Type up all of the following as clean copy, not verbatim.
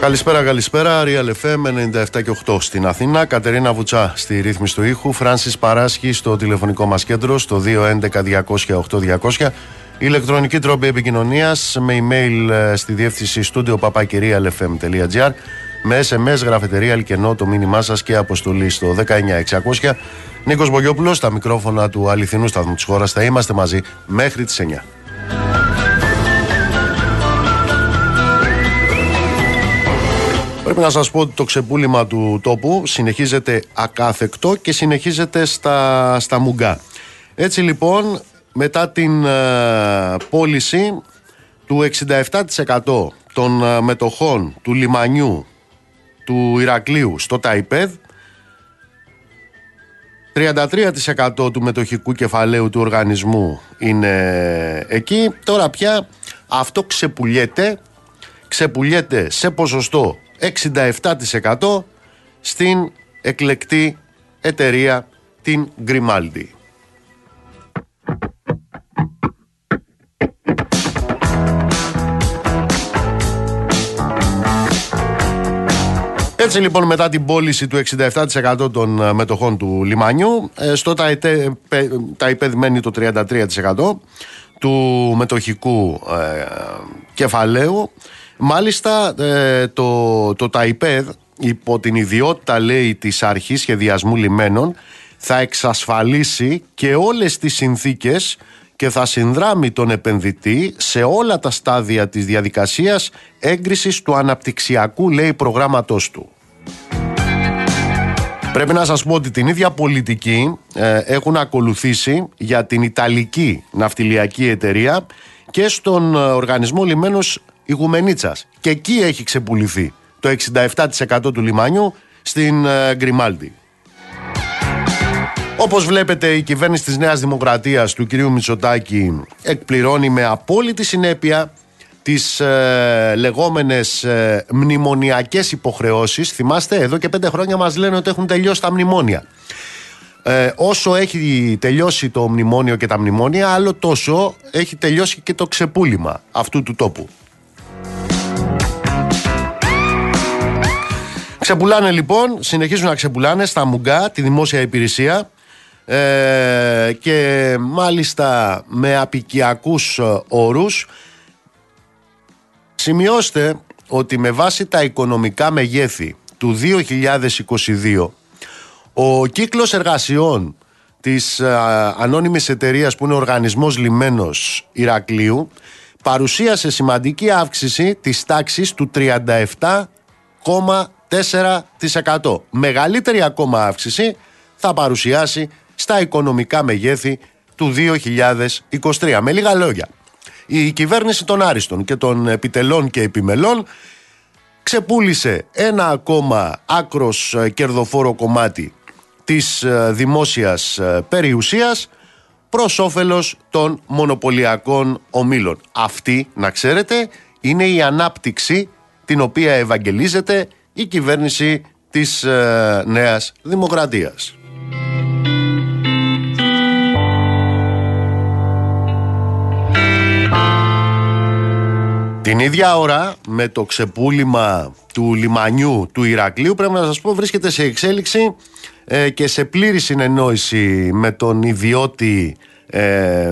Καλησπέρα, καλησπέρα. Real FM 97 και 8 στην Αθήνα. Κατερίνα Βουτσά στη ρύθμιση του ήχου. Φράνσις Παράσχη στο τηλεφωνικό μας κέντρο στο 211-200-8200. Ηλεκτρονική τρόπη επικοινωνίας με email στη διεύθυνση studio@realfm.gr. Με SMS γράφετε Real και ενώ το μήνυμά σας και αποστολή στο 19600. Νίκος Μπογιόπουλος στα μικρόφωνα του αληθινού σταθμού της χώρας. Θα είμαστε μαζί μέχρι τις 9. Πρέπει να σας πω ότι το ξεπούλημα του τόπου συνεχίζεται ακάθεκτο και συνεχίζεται στα μουγκά. Έτσι λοιπόν, μετά την πώληση του 67% των μετοχών του λιμανιού του Ηρακλείου στο Ταϊπέδ, 33% του μετοχικού κεφαλαίου του οργανισμού είναι εκεί. Τώρα πια αυτό ξεπουλιέται σε ποσοστό 67% στην εκλεκτή εταιρεία την Grimaldi. Έτσι λοιπόν, μετά την πώληση του 67% των μετοχών του λιμάνιου, στο Ταϊπέδ μένει το 33% του μετοχικού κεφαλαίου. Μάλιστα, το Ταϊπέδ, υπό την ιδιότητα, λέει, της αρχής σχεδιασμού λιμένων, θα εξασφαλίσει και όλες τις συνθήκες και θα συνδράμει τον επενδυτή σε όλα τα στάδια της διαδικασίας έγκρισης του αναπτυξιακού, λέει, προγράμματός του. Πρέπει να σας πω ότι την ίδια πολιτική έχουν ακολουθήσει για την Ιταλική ναυτιλιακή εταιρεία και στον οργανισμό λιμένος Ιγουμενίτσας. Και εκεί έχει ξεπουληθεί το 67% του λιμάνιου στην Grimaldi. Όπως βλέπετε, η κυβέρνηση της Νέας Δημοκρατίας του κ. Μητσοτάκη εκπληρώνει με απόλυτη συνέπεια τις λεγόμενες μνημονιακές υποχρεώσεις. Θυμάστε, εδώ και 5 χρόνια μας λένε ότι έχουν τελειώσει τα μνημόνια. Όσο έχει τελειώσει το μνημόνιο και τα μνημόνια, άλλο τόσο έχει τελειώσει και το ξεπούλημα αυτού του τόπου. Ξεπουλάνε λοιπόν, συνεχίζουν να ξεπουλάνε στα μουγκά τη δημόσια υπηρεσία και μάλιστα με απικιακούς όρους. Σημειώστε ότι με βάση τα οικονομικά μεγέθη του 2022, ο κύκλος εργασιών της ανώνυμης εταιρείας που είναι ο Οργανισμός Λιμένος Ηρακλείου παρουσίασε σημαντική αύξηση της τάξης του 37,4%. Μεγαλύτερη ακόμα αύξηση θα παρουσιάσει στα οικονομικά μεγέθη του 2023. Με λίγα λόγια, η κυβέρνηση των άριστων και των επιτελών και επιμελών ξεπούλησε ένα ακόμα άκρος κερδοφόρο κομμάτι της δημόσιας περιουσίας προς όφελος των μονοπωλιακών ομίλων. Αυτή, να ξέρετε, είναι η ανάπτυξη την οποία ευαγγελίζεται η κυβέρνηση της Νέας Δημοκρατίας. Την ίδια ώρα με το ξεπούλημα του λιμανιού του Ηρακλείου, πρέπει να σας πω, βρίσκεται σε εξέλιξη και σε πλήρη συνεννόηση με τον ιδιώτη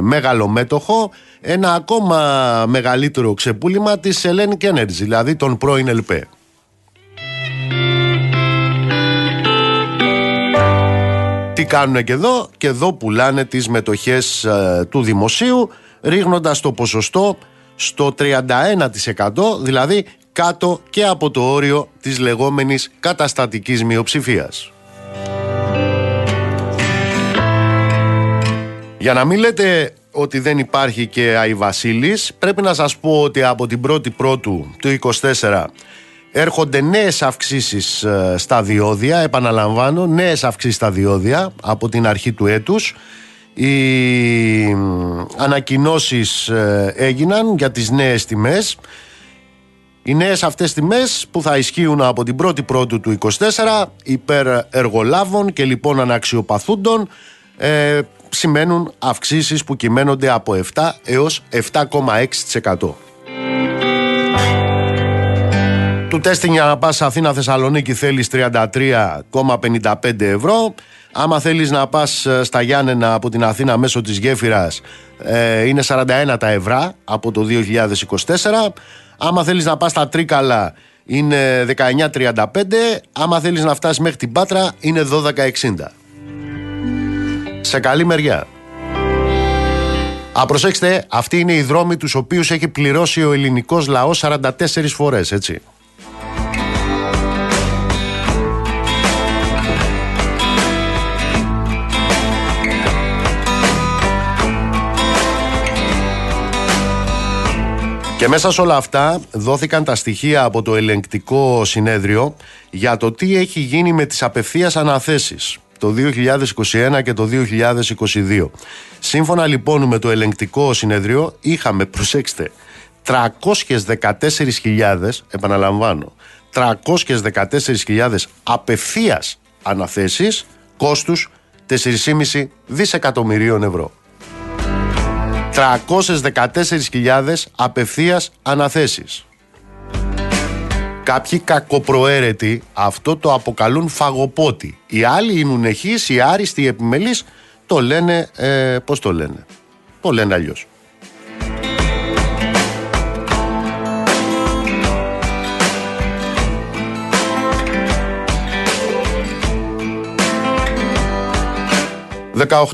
μεγαλομέτοχο ένα ακόμα μεγαλύτερο ξεπούλημα της Hellenic Energy, δηλαδή των πρώην ΕΛΠΕ. Τι κάνουν και εδώ? Και εδώ πουλάνε τις μετοχές του δημοσίου, ρίχνοντας το ποσοστό στο 31%, δηλαδή κάτω και από το όριο της λεγόμενης καταστατικής μειοψηφίας. Για να μην λέτε ότι δεν υπάρχει και Αϊ Βασίλης, πρέπει να σας πω ότι από την 1η Πρώτου του 24 έρχονται νέες αυξήσεις στα διόδια, επαναλαμβάνω, νέες αυξήσεις στα διόδια από την αρχή του έτους. Οι ανακοινώσεις έγιναν για τις νέες τιμές. Οι νέες αυτές τιμές που θα ισχύουν από την 1η Πρώτου του 24 υπέρ εργολάβων και λοιπόν αναξιοπαθούντων σημαίνουν αυξήσεις που κυμαίνονται από 7 έως 7,6%. του τέστινγκ για να πας Αθήνα Θεσσαλονίκη θέλεις 33,55 ευρώ. Άμα θέλεις να πας στα Γιάννενα από την Αθήνα μέσω της γέφυρας είναι 41 τα ευρώ από το 2024. Άμα θέλεις να πας στα Τρίκαλα είναι 19,35. Άμα θέλεις να φτάσεις μέχρι την Πάτρα είναι 12,60. Σε καλή μεριά. Απροσέξτε, αυτοί είναι οι δρόμοι τους οποίους έχει πληρώσει ο ελληνικός λαός 44 φορές, έτσι. Και μέσα σε όλα αυτά δόθηκαν τα στοιχεία από το Ελεγκτικό Συνέδριο για το τι έχει γίνει με τις απευθείας αναθέσεις το 2021 και το 2022. Σύμφωνα λοιπόν με το Ελεγκτικό Συνέδριο είχαμε, προσέξτε, 314.000, επαναλαμβάνω, 314.000 απευθείας αναθέσεις κόστους 4,5 δισεκατομμυρίων ευρώ. 314.000 απευθείας αναθέσεις. Κάποιοι κακοπροαίρετοι αυτό το αποκαλούν φαγοπότη. Οι άλλοι, οι νουνεχείς, οι άριστοι, οι επιμελείς το λένε, πώς το λένε, το λένε αλλιώς.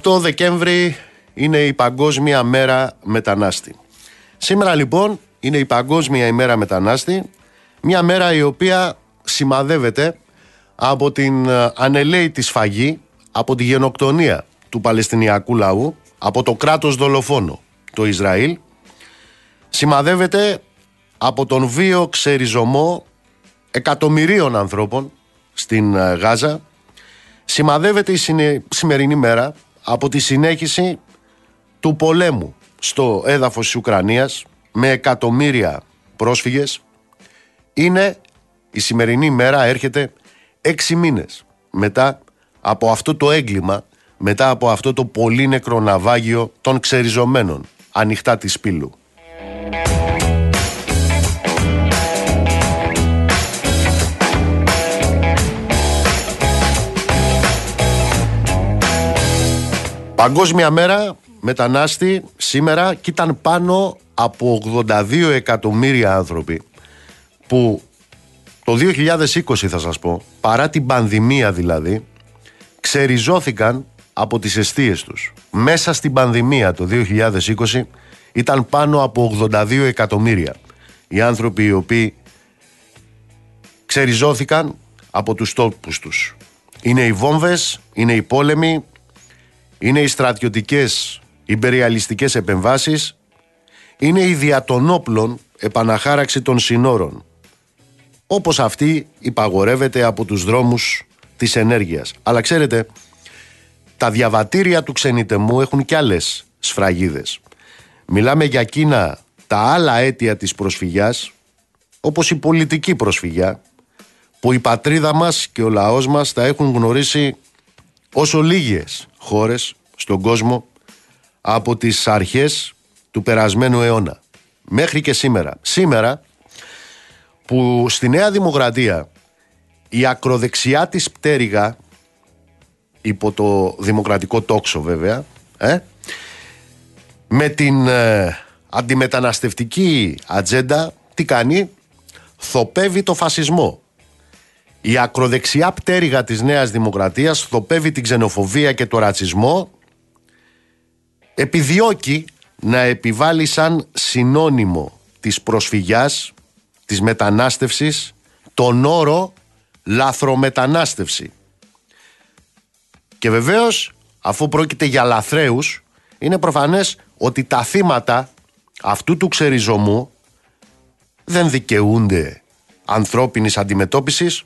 «18 Δεκέμβρη είναι η Παγκόσμια Μέρα Μετανάστη». Σήμερα λοιπόν είναι η Παγκόσμια ημέρα Μετανάστη. Μια μέρα η οποία σημαδεύεται από την ανελαίητη σφαγή, από τη γενοκτονία του Παλαιστινιακού λαού, από το κράτος δολοφόνο, το Ισραήλ. Σημαδεύεται από τον βίο ξεριζωμό εκατομμυρίων ανθρώπων στην Γάζα. Σημαδεύεται η σημερινή μέρα από τη συνέχιση του πολέμου στο έδαφος της Ουκρανίας με εκατομμύρια πρόσφυγες. Είναι η σημερινή μέρα, έρχεται 6 μήνες μετά από αυτό το έγκλημα, μετά από αυτό το πολύ νεκρό ναυάγιο των ξεριζωμένων ανοιχτά της Πύλου. Παγκόσμια μέρα μετανάστη σήμερα, και ήταν πάνω από 82 εκατομμύρια άνθρωποι που το 2020, θα σας πω, παρά την πανδημία δηλαδή, ξεριζώθηκαν από τις εστίες τους. Μέσα στην πανδημία το 2020 ήταν πάνω από 82 εκατομμύρια οι άνθρωποι οι οποίοι ξεριζώθηκαν από τους τόπους τους. Είναι οι βόμβες, είναι οι πόλεμοι, είναι οι στρατιωτικές υπεριαλιστικές επεμβάσεις, είναι η δια των όπλων επαναχάραξη των συνόρων, όπως αυτή υπαγορεύεται από τους δρόμους της ενέργειας. Αλλά ξέρετε, τα διαβατήρια του ξενιτεμού έχουν κι άλλες σφραγίδες. Μιλάμε για εκείνα τα άλλα αίτια της προσφυγιάς, όπως η πολιτική προσφυγιά, που η πατρίδα μας και ο λαός μας τα έχουν γνωρίσει όσο λίγες χώρες στον κόσμο από τις αρχές του περασμένου αιώνα μέχρι και σήμερα. Σήμερα που στη Νέα Δημοκρατία η ακροδεξιά της πτέρυγα, υπό το δημοκρατικό τόξο βέβαια, με την αντιμεταναστευτική ατζέντα, τι κάνει? Θοπεύει το φασισμό. Η ακροδεξιά πτέρυγα της Νέας Δημοκρατίας θοπεύει την ξενοφοβία και το ρατσισμό, επιδιώκει να επιβάλλει σαν συνώνυμο της προσφυγιάς, της μετανάστευσης, τον όρο λαθρομετανάστευση. Και βεβαίως, αφού πρόκειται για λαθρέους, είναι προφανές ότι τα θύματα αυτού του ξεριζωμού δεν δικαιούνται ανθρώπινης αντιμετώπισης,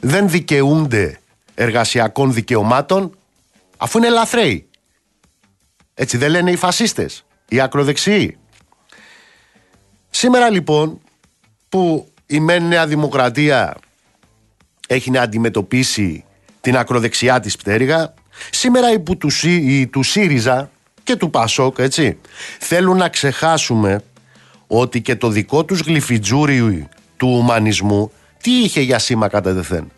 δεν δικαιούνται εργασιακών δικαιωμάτων, αφού είναι λαθρέοι. Έτσι δεν λένε οι φασίστες, οι ακροδεξιοί? Σήμερα λοιπόν που η Νέα Δημοκρατία έχει να αντιμετωπίσει την ακροδεξιά της πτέρυγα, σήμερα η του ΣΥΡΙΖΑ και του ΠΑΣΟΚ, έτσι, θέλουν να ξεχάσουμε ότι και το δικό τους γλυφιτζούρι του ουμανισμού τι είχε για σήμα κατά τεθέν?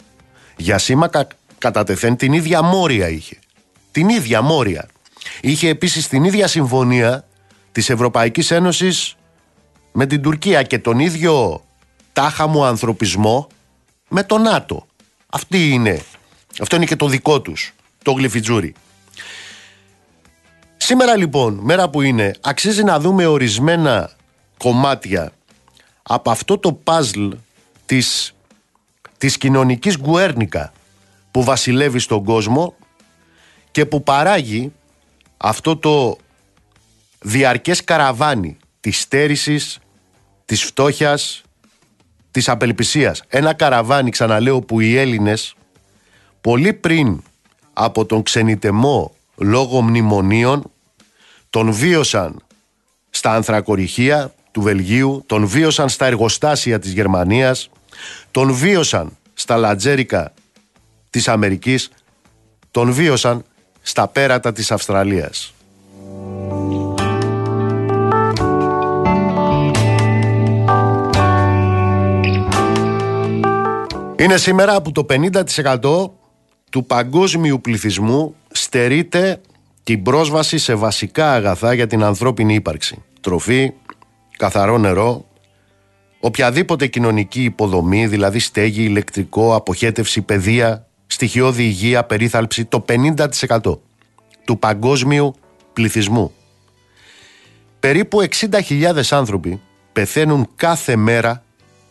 Για σήμα κατά τεθέν την ίδια μόρια είχε. Την ίδια μόρια. Είχε επίσης την ίδια συμφωνία της Ευρωπαϊκής Ένωσης με την Τουρκία και τον ίδιο τάχαμο ανθρωπισμό με τον ΝΑΤΟ. Αυτή είναι. Αυτό είναι και το δικό τους, το γλυφιτζούρι. Σήμερα λοιπόν, μέρα που είναι, αξίζει να δούμε ορισμένα κομμάτια από αυτό το παζλ της κοινωνικής γκουέρνικα που βασιλεύει στον κόσμο και που παράγει αυτό το διαρκές καραβάνι της στέρησης, της φτώχειας, της απελπισίας. Ένα καραβάνι, ξαναλέω, που οι Έλληνες πολύ πριν από τον ξενιτεμό λόγω μνημονίων τον βίωσαν στα ανθρακοριχεία του Βελγίου, τον βίωσαν στα εργοστάσια της Γερμανίας, τον βίωσαν στα λατζέρικα της Αμερικής, τον βίωσαν στα πέρατα της Αυστραλίας. Είναι σήμερα που το 50% του παγκόσμιου πληθυσμού στερείται την πρόσβαση σε βασικά αγαθά για την ανθρώπινη ύπαρξη. Τροφή, καθαρό νερό, οποιαδήποτε κοινωνική υποδομή, δηλαδή στέγη, ηλεκτρικό, αποχέτευση, παιδεία, στοιχειώδη υγεία, περίθαλψη, το 50% του παγκόσμιου πληθυσμού. Περίπου 60.000 άνθρωποι πεθαίνουν κάθε μέρα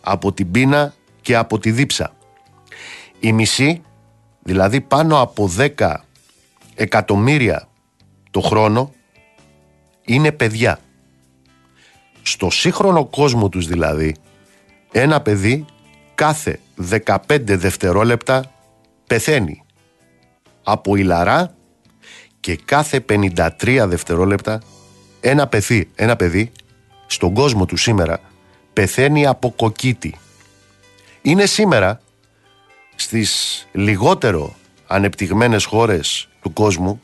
από την πείνα και από τη δίψα. Η μισή, δηλαδή πάνω από 10 εκατομμύρια το χρόνο, είναι παιδιά. Στο σύγχρονο κόσμο τους δηλαδή, ένα παιδί κάθε 15 δευτερόλεπτα πεθαίνει από ηλαρά και κάθε 53 δευτερόλεπτα ένα παιδί στον κόσμο του σήμερα πεθαίνει από κοκίτη. Είναι σήμερα στις λιγότερο ανεπτυγμένες χώρες του κόσμου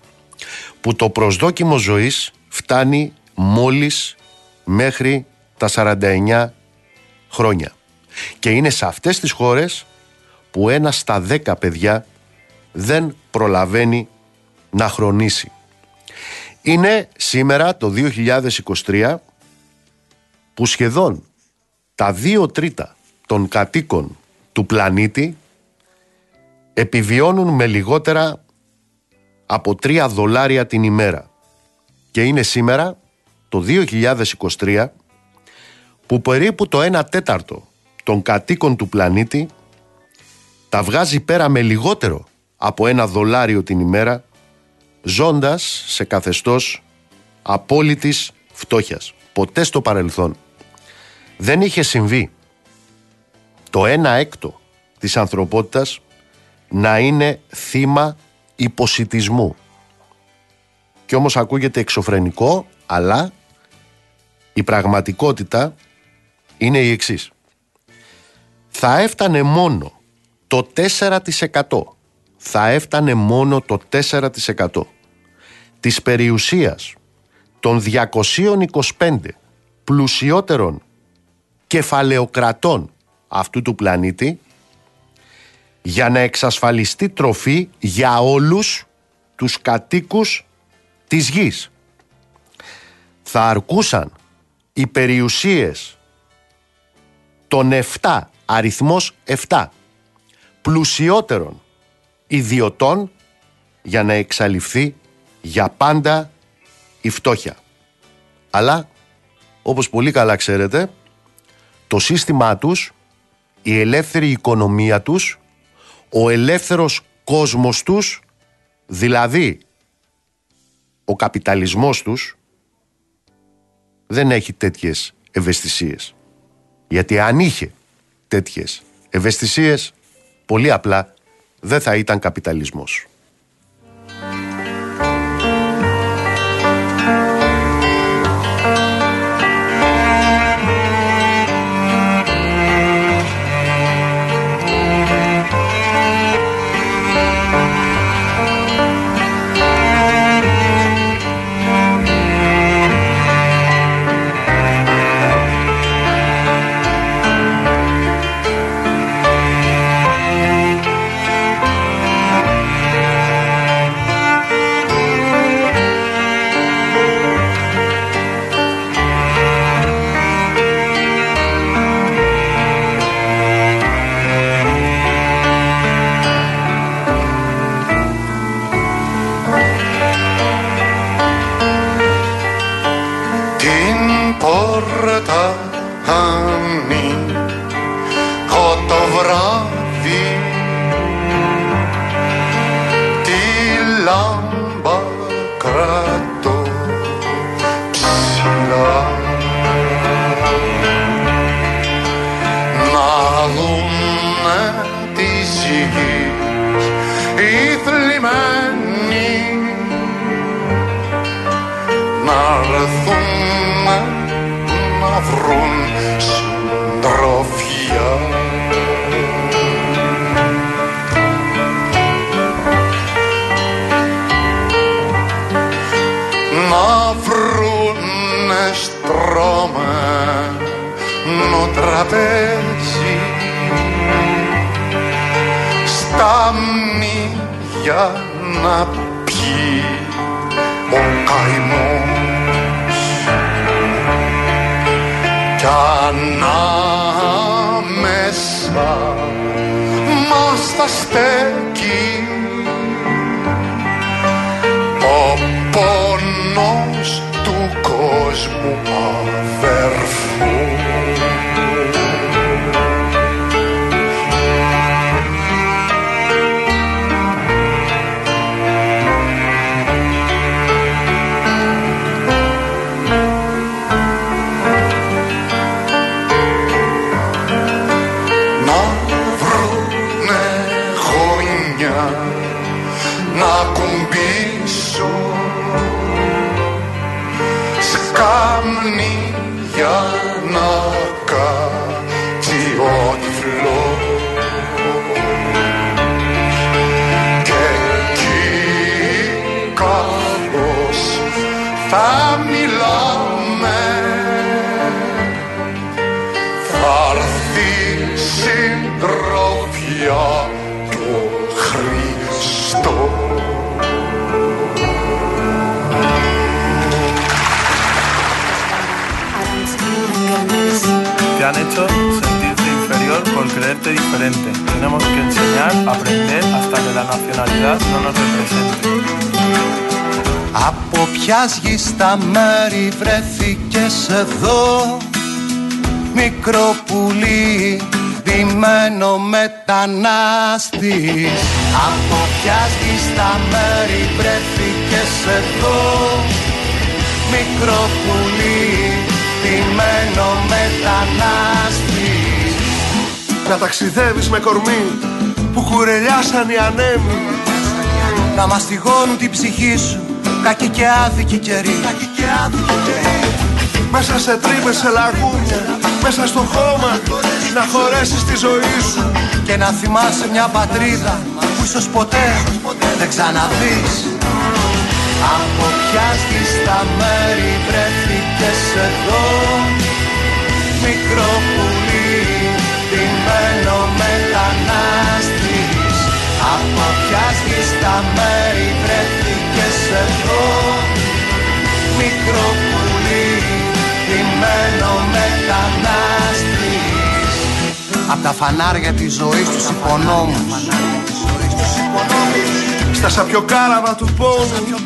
που το προσδόκιμο ζωής φτάνει μόλις μέχρι τα 49 χρόνια. Και είναι σε αυτές τις χώρες που 1 στα 10 παιδιά δεν προλαβαίνει να χρονίσει. Είναι σήμερα το 2023 που σχεδόν τα 2/3 των κατοίκων του πλανήτη επιβιώνουν με λιγότερα από $3 την ημέρα. Και είναι σήμερα το 2023 που περίπου το 1/4 των κατοίκων του πλανήτη τα βγάζει πέρα με λιγότερο από $1 την ημέρα, ζώντας σε καθεστώς απόλυτης φτώχειας. Ποτέ στο παρελθόν δεν είχε συμβεί το 1/6 της ανθρωπότητας να είναι θύμα υποσιτισμού. Και όμως ακούγεται εξωφρενικό, αλλά η πραγματικότητα είναι η εξής. Θα έφτανε μόνο το 4%. Θα έφτανε μόνο το 4% της περιουσίας των 225 πλουσιότερων κεφαλαιοκρατών αυτού του πλανήτη για να εξασφαλιστεί τροφή για όλους τους κατοίκους της γης. Θα αρκούσαν οι περιουσίες των 7, αριθμός 7, πλουσιότερων ιδιωτών για να εξαλειφθεί για πάντα η φτώχεια. Αλλά, όπως πολύ καλά ξέρετε, το σύστημά τους, η ελεύθερη οικονομία τους, ο ελεύθερος κόσμος τους, δηλαδή ο καπιταλισμός τους, δεν έχει τέτοιες ευαισθησίες. Γιατί αν είχε τέτοιες ευαισθησίες, πολύ απλά δεν θα ήταν καπιταλισμός. βρουν συντροφιά. Να βρουνε στρώμενο τραπέζι στα μνήγια να πιει ο καημός κι ανάμεσα μας θα στέκει ο πόνος του κόσμου αδερφού. Han hecho sentirse inferior por creerte diferente. Tenemos que enseñar, aprender hasta que la nacionalidad no nos represente. Από ποιας γης τα μέρη βρέθηκες εδώ, μικρό πουλί, ντυμένο μετανάστης. Από ποιας γης τα μέρη βρέθηκες εδώ, μικρό πουλί, ντυμένο μετανάστης. Να ταξιδεύεις με κορμί που κουρελιάσαν οι ανέμοι, να μαστιγώνουν την ψυχή σου κακοί και άδικοι καιροί. Μέσα σε τρύπες, σε λαγούνια, μέσα στο χώμα να χωρέσεις τη ζωή σου και να θυμάσαι μια πατρίδα που ίσως ποτέ δεν ξαναδείς. Από ποιας γης τα μέρη βρέθηκες εδώ, μικρό πουλί, ντυμένο μετανάστης. Από ποιας γης τα μέρη βρέθηκες εδώ, μικρό πουλί, ντυμένο μετανάστης. Απ' τα φανάρια της ζωής τους υπονόμους, στα σαπιοκάραβα του πόνου,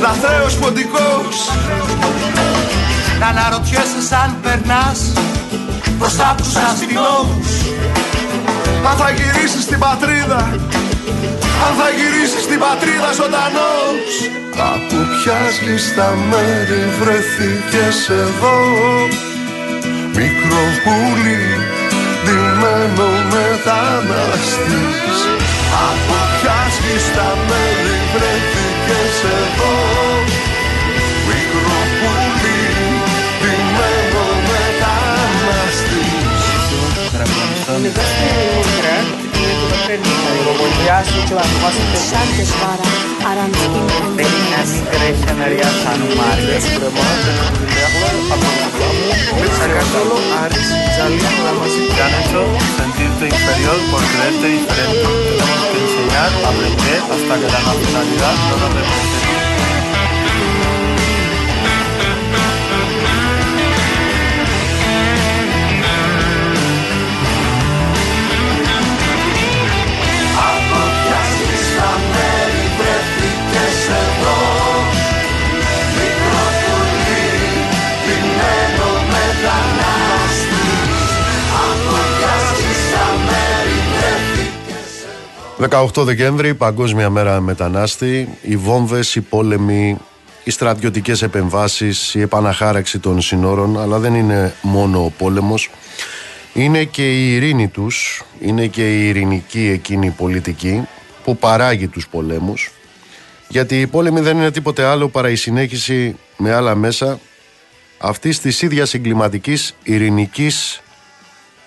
λαθρέος ποντικός, να αναρωτιέσαι σαν περνάς μπροστά τους αστυνόμους, αν θα γυρίσεις στην πατρίδα, αν θα γυρίσεις στην πατρίδα ζωντανός. Από ποιας γης τα μέρη βρέθηκες εδώ, μικρό πουλί, ντυμένο μετανάστης. Από ποιας γης τα μέρη βρέθηκες εδώ, μικρό πουλί, ντυμένο μετανάστης. Με δαστήρα, είναι το παιχνίδι. Η υπομονιά σου και ο αγώνα σου πεσάντες πάρα, αραντσκίνη. Τέχνας κρέσια νεριά σαν μάρκες, πρεμόντα, Sacándolo a realizarlo la música. Te han hecho sentirte inferior por creerte diferente. Tenemos que enseñar, aprender hasta que la nacionalidad no nos represente. Δεκαοκτώ Δεκέμβρη, Παγκόσμια Μέρα Μετανάστη, οι βόμβες, οι πόλεμοι, οι στρατιωτικές επεμβάσεις, η επαναχάραξη των συνόρων, αλλά δεν είναι μόνο ο πόλεμος, είναι και η ειρήνη τους, είναι και η ειρηνική εκείνη πολιτική που παράγει τους πολέμους, γιατί οι πόλεμοι δεν είναι τίποτε άλλο παρά η συνέχιση με άλλα μέσα αυτής της ίδιας εγκληματικής ειρηνικής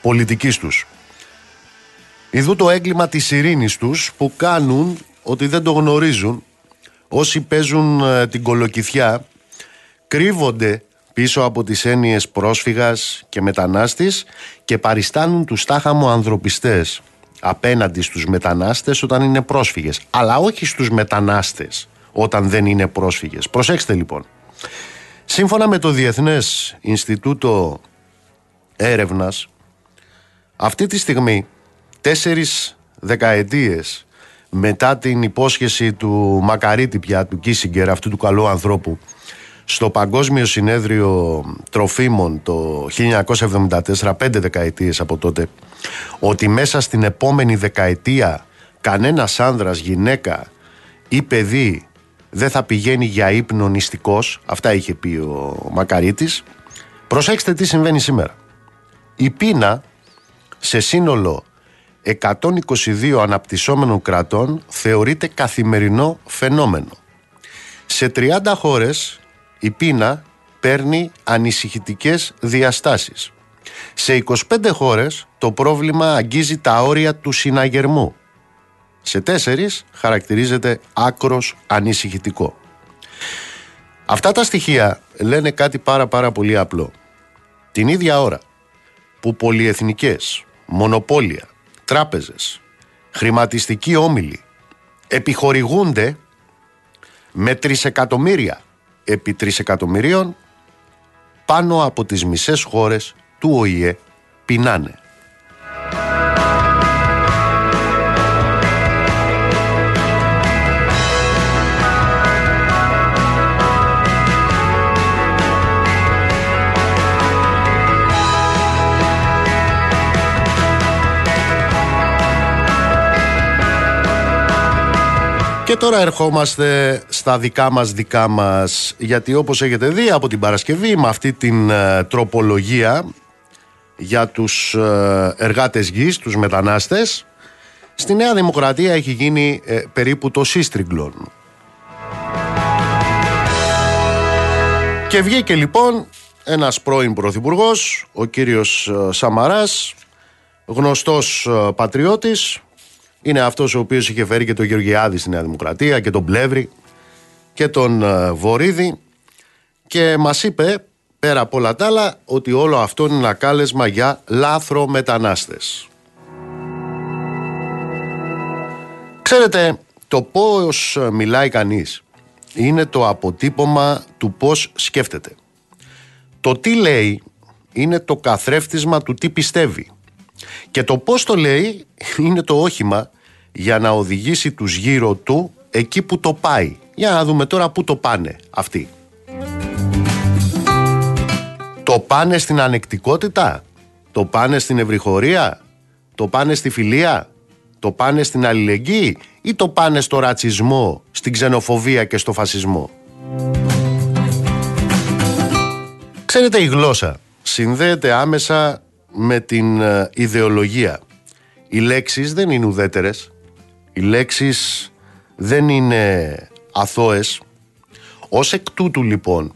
πολιτικής τους. Ιδού το έγκλημα της ειρήνης τους που κάνουν ότι δεν το γνωρίζουν. Όσοι παίζουν την κολοκυθιά κρύβονται πίσω από τις έννοιες πρόσφυγας και μετανάστης και παριστάνουν τους τάχαμο ανθρωπιστές απέναντι στους μετανάστες όταν είναι πρόσφυγες, αλλά όχι στους μετανάστες όταν δεν είναι πρόσφυγες. Προσέξτε λοιπόν. Σύμφωνα με το Διεθνές Ινστιτούτο Έρευνας, αυτή τη στιγμή, 4 δεκαετίες μετά την υπόσχεση του Μακαρίτη πια, του Κίσιγκερ, αυτού του καλού ανθρώπου, στο Παγκόσμιο Συνέδριο Τροφίμων το 1974, 5 δεκαετίες από τότε, ότι μέσα στην επόμενη δεκαετία κανένας άνδρας, γυναίκα ή παιδί δεν θα πηγαίνει για ύπνο νηστικός, αυτά είχε πει ο Μακαρίτης. Προσέξτε τι συμβαίνει σήμερα. Η πείνα σε σύνολο 122 αναπτυσσόμενων κρατών θεωρείται καθημερινό φαινόμενο. Σε 30 χώρες η πείνα παίρνει ανησυχητικές διαστάσεις. Σε 25 χώρες το πρόβλημα αγγίζει τα όρια του συναγερμού. Σε 4 χαρακτηρίζεται άκρος ανησυχητικό. Αυτά τα στοιχεία λένε κάτι πάρα πολύ απλό. Την ίδια ώρα που πολυεθνικές, μονοπόλια, τράπεζες, χρηματιστικοί όμιλοι επιχορηγούνται με 3 εκατομμύρια επί 3 εκατομμυρίων, πάνω από τις μισές χώρες του ΟΗΕ πεινάνε. Και τώρα ερχόμαστε στα δικά μας, γιατί όπως έχετε δει από την Παρασκευή με αυτή την τροπολογία για τους εργάτες γης, τους μετανάστες, στη Νέα Δημοκρατία έχει γίνει περίπου το σύστριγγλον. Και βγήκε λοιπόν ένας πρώην πρωθυπουργός, ο κύριος Σαμαράς, γνωστός πατριώτης. Είναι αυτός ο οποίος είχε φέρει και τον Γεωργιάδη στη Νέα Δημοκρατία και τον Πλεύρη και τον Βορίδη, και μας είπε πέρα από όλα τα άλλα ότι όλο αυτό είναι ένα κάλεσμα για λάθρομετανάστες. Ξέρετε, το πώς μιλάει κανείς είναι το αποτύπωμα του πώς σκέφτεται. Το τι λέει είναι το καθρέφτισμα του τι πιστεύει. Και το πώς το λέει είναι το όχημα για να οδηγήσει τους γύρω του εκεί που το πάει. Για να δούμε τώρα πού το πάνε αυτοί. Το πάνε στην ανεκτικότητα, το πάνε στην ευρυχωρία, το πάνε στη φιλία, το πάνε στην αλληλεγγύη ή το πάνε στο ρατσισμό, στην ξενοφοβία και στο φασισμό. Ξέρετε, η γλώσσα συνδέεται άμεσα με την ιδεολογία. Οι λέξεις δεν είναι ουδέτερες, οι λέξεις δεν είναι αθώες. Ως εκ τούτου λοιπόν,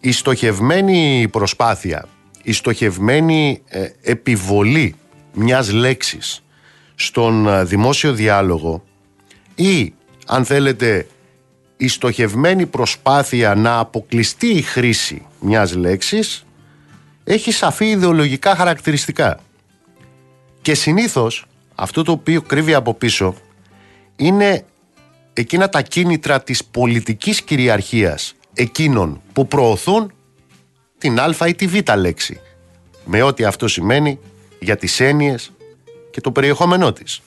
η στοχευμένη προσπάθεια, η στοχευμένη επιβολή μιας λέξης στον δημόσιο διάλογο, ή αν θέλετε η στοχευμένη προσπάθεια να αποκλειστεί η χρήση μιας λέξης, έχει σαφή ιδεολογικά χαρακτηριστικά. Και συνήθως αυτό το οποίο κρύβει από πίσω είναι εκείνα τα κίνητρα της πολιτικής κυριαρχίας εκείνων που προωθούν την α ή τη β λέξη, με ό,τι αυτό σημαίνει για τις έννοιες και το περιεχόμενό της.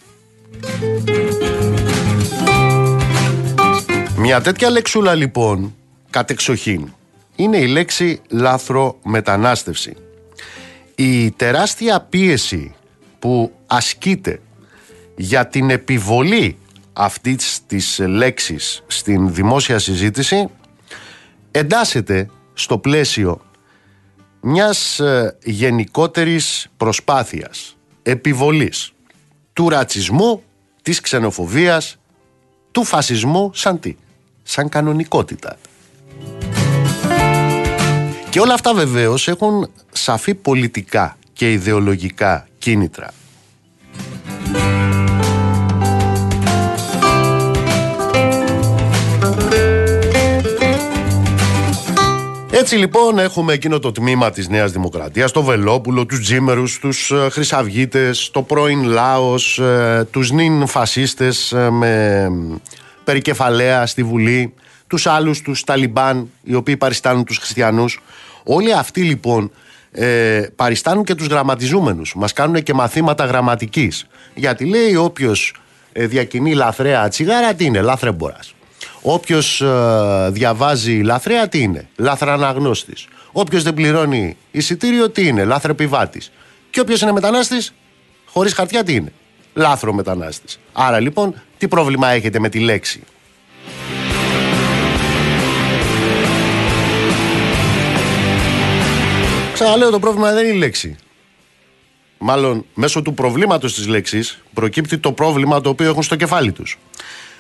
Μια τέτοια λέξουλα λοιπόν, κατεξοχήν, είναι η λέξη λάθρομετανάστευση. Η τεράστια πίεση που ασκείται για την επιβολή αυτής της λέξης στην δημόσια συζήτηση εντάσσεται στο πλαίσιο μιας γενικότερης προσπάθειας επιβολής του ρατσισμού, της ξενοφοβίας, του φασισμού, σαν τι, σαν κανονικότητα. Και όλα αυτά βεβαίως έχουν σαφή πολιτικά και ιδεολογικά κίνητρα. Έτσι λοιπόν έχουμε εκείνο το τμήμα της Νέας Δημοκρατίας, το Βελόπουλο, τους Τζίμερους, τους Χρυσαυγίτες, το πρώην Λάος, τους νυν φασίστες με περικεφαλαία στη Βουλή, τους άλλους, τους Ταλιμπάν, οι οποίοι παριστάνουν τους χριστιανούς. Όλοι αυτοί λοιπόν παριστάνουν και τους γραμματιζούμενους, μας κάνουν και μαθήματα γραμματικής. Γιατί λέει όποιος διακινεί λαθρέα τσιγάρα, τι είναι, λαθρέμπορας. Όποιος διαβάζει λαθρέα, τι είναι, λαθραναγνώστης. Όποιος δεν πληρώνει εισιτήριο, τι είναι, λαθρεπιβάτης. Και όποιος είναι μετανάστης, χωρίς χαρτιά, τι είναι, λάθρο μετανάστης. Άρα λοιπόν, τι πρόβλημα έχετε με τη λέξη? Ξαναλέω, το πρόβλημα δεν είναι η λέξη. Μάλλον, μέσω του προβλήματος της λέξης προκύπτει το πρόβλημα το οποίο έχουν στο κεφάλι τους.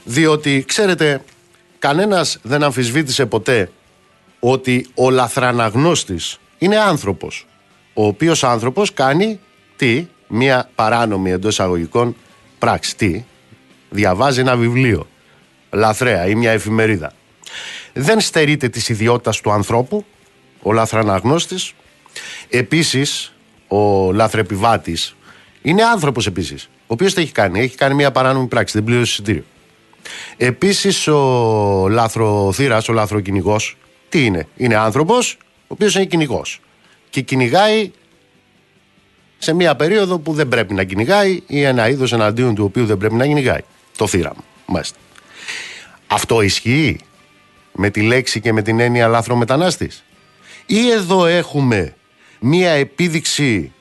Διότι, ξέρετε, κανένας δεν αμφισβήτησε ποτέ ότι ο λαθραναγνώστης είναι άνθρωπος, ο οποίος άνθρωπος κάνει τι? Μία παράνομη εντός εισαγωγικών πράξη. Τι? Διαβάζει ένα βιβλίο λαθρέα ή μια εφημερίδα. Δεν στερείται της ιδιότητας του ανθρώπου ο λαθραναγνώστης. Επίσης, ο λαθρεπιβάτης είναι άνθρωπος επίσης, ο οποίος τι έχει κάνει? Έχει κάνει μια παράνομη πράξη, δεν πλήρωσε εισιτήριο. Επίσης, ο λαθροθύρας, ο λαθροκυνηγός, τι είναι? Είναι άνθρωπος ο οποίος είναι κυνηγός και κυνηγάει σε μια περίοδο που δεν πρέπει να κυνηγάει ή ένα είδος εναντίον του οποίου δεν πρέπει να κυνηγάει, το θύραμα. Μάλιστα. Αυτό ισχύει με τη λέξη και με την έννοια λαθρομετανάστης? Ή εδώ έχουμε μια επίδειξη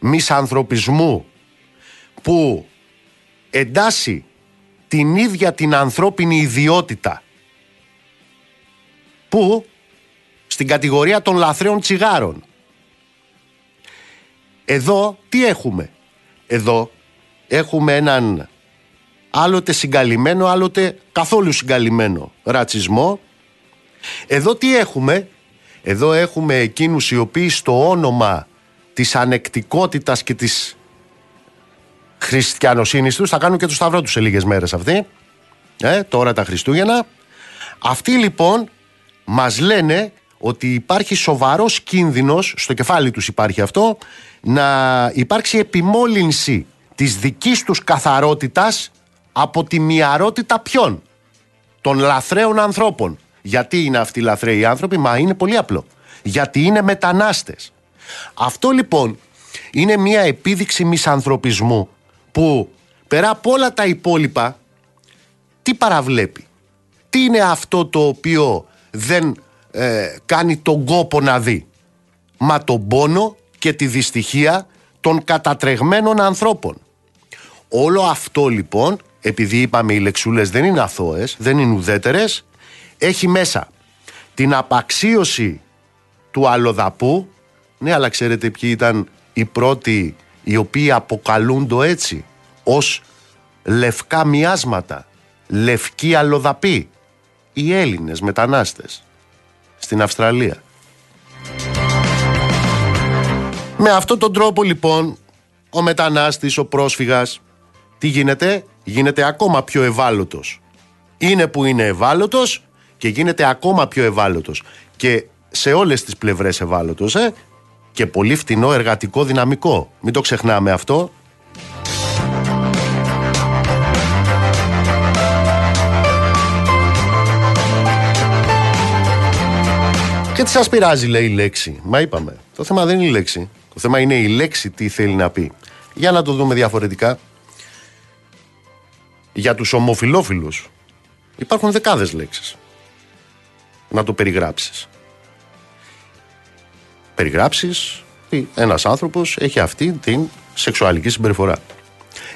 μισανθρωπισμού που εντάσσει την ίδια την ανθρώπινη ιδιότητα που στην κατηγορία των λαθρέων τσιγάρων? Εδώ τι έχουμε? Εδώ έχουμε έναν άλλοτε συγκαλυμμένο, άλλοτε καθόλου συγκαλυμμένο ρατσισμό. Εδώ τι έχουμε? Εδώ έχουμε εκείνους οι οποίοι στο όνομα της ανεκτικότητας και της χριστιανοσύνης τους θα κάνουν και τους σταυρό τους σε λίγες μέρες αυτοί, τώρα τα Χριστούγεννα. Αυτοί λοιπόν μας λένε ότι υπάρχει σοβαρός κίνδυνος, στο κεφάλι τους υπάρχει αυτό, να υπάρξει επιμόλυνση της δικής τους καθαρότητας από τη μυαρότητα ποιον? Των λαθρέων ανθρώπων. Γιατί είναι αυτοί οι λαθρέοι άνθρωποι? Μα είναι πολύ απλό. Γιατί είναι μετανάστες. Αυτό λοιπόν είναι μια επίδειξη μισανθρωπισμού που πέρα από όλα τα υπόλοιπα, τι παραβλέπει? Τι είναι αυτό το οποίο δεν κάνει τον κόπο να δει? Μα τον πόνο και τη δυστυχία των κατατρεγμένων ανθρώπων. Όλο αυτό λοιπόν, επειδή είπαμε οι λεξούλες δεν είναι αθώες, δεν είναι ουδέτερες, έχει μέσα την απαξίωση του αλλοδαπού. Ναι, αλλά ξέρετε ποιοι ήταν οι πρώτοι οι οποίοι αποκαλούν το έτσι? Ως λευκά μοιάσματα, λευκοί αλλοδαποί, οι Έλληνες μετανάστες στην Αυστραλία. Με αυτόν τον τρόπο λοιπόν ο μετανάστης, ο πρόσφυγας, τι γίνεται? Γίνεται ακόμα πιο ευάλωτος. Είναι που είναι ευάλωτος και γίνεται ακόμα πιο ευάλωτος. Και σε όλες τις πλευρές ευάλωτος, και πολύ φτηνό εργατικό δυναμικό. Μην το ξεχνάμε αυτό. Και τι σας πειράζει, λέει, η λέξη? Μα είπαμε, το θέμα δεν είναι η λέξη. Το θέμα είναι η λέξη τι θέλει να πει. Για να το δούμε διαφορετικά. Για τους ομοφυλόφιλους υπάρχουν δεκάδες λέξεις. Να το περιγράψεις. Περιγράψεις ότι ένας άνθρωπος έχει αυτή την σεξουαλική συμπεριφορά.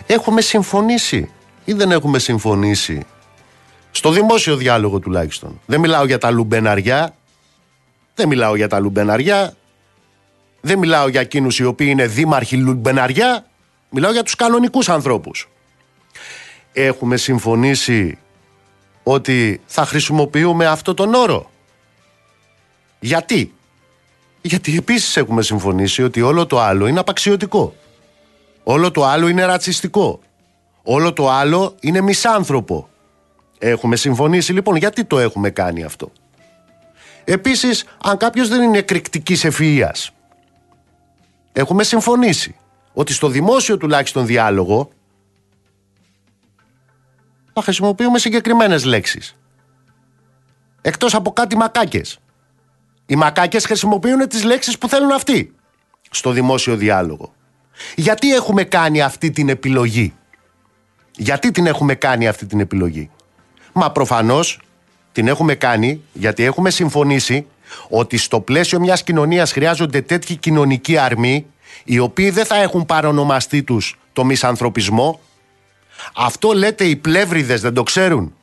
Έχουμε συμφωνήσει ή δεν έχουμε συμφωνήσει? Στο δημόσιο διάλογο τουλάχιστον. Δεν μιλάω για τα λουμπεναριά. Δεν μιλάω για εκείνους οι οποίοι είναι δήμαρχοι λουμπεναριά. Μιλάω για τους κανονικούς ανθρώπους. Έχουμε συμφωνήσει ότι θα χρησιμοποιούμε αυτό τον όρο? Γιατί? Γιατί επίσης έχουμε συμφωνήσει ότι όλο το άλλο είναι απαξιωτικό. Όλο το άλλο είναι ρατσιστικό. Όλο το άλλο είναι μισάνθρωπο. Έχουμε συμφωνήσει λοιπόν, γιατί το έχουμε κάνει αυτό. Επίσης, αν κάποιος δεν είναι εκρηκτικής ευφυΐας, έχουμε συμφωνήσει ότι στο δημόσιο τουλάχιστον διάλογο θα χρησιμοποιούμε συγκεκριμένες λέξεις. Εκτός από κάτι μακάκες. Οι μακάκες χρησιμοποιούν τις λέξεις που θέλουν αυτοί στο δημόσιο διάλογο. Γιατί έχουμε κάνει αυτή την επιλογή? Γιατί την έχουμε κάνει αυτή την επιλογή? Μα προφανώς την έχουμε κάνει γιατί έχουμε συμφωνήσει ότι στο πλαίσιο μιας κοινωνίας χρειάζονται τέτοιοι κοινωνικοί αρμοί, οι οποίοι δεν θα έχουν παρονομαστεί τους το μισανθρωπισμό. Αυτό λέτε οι πλεύριδες δεν το ξέρουν.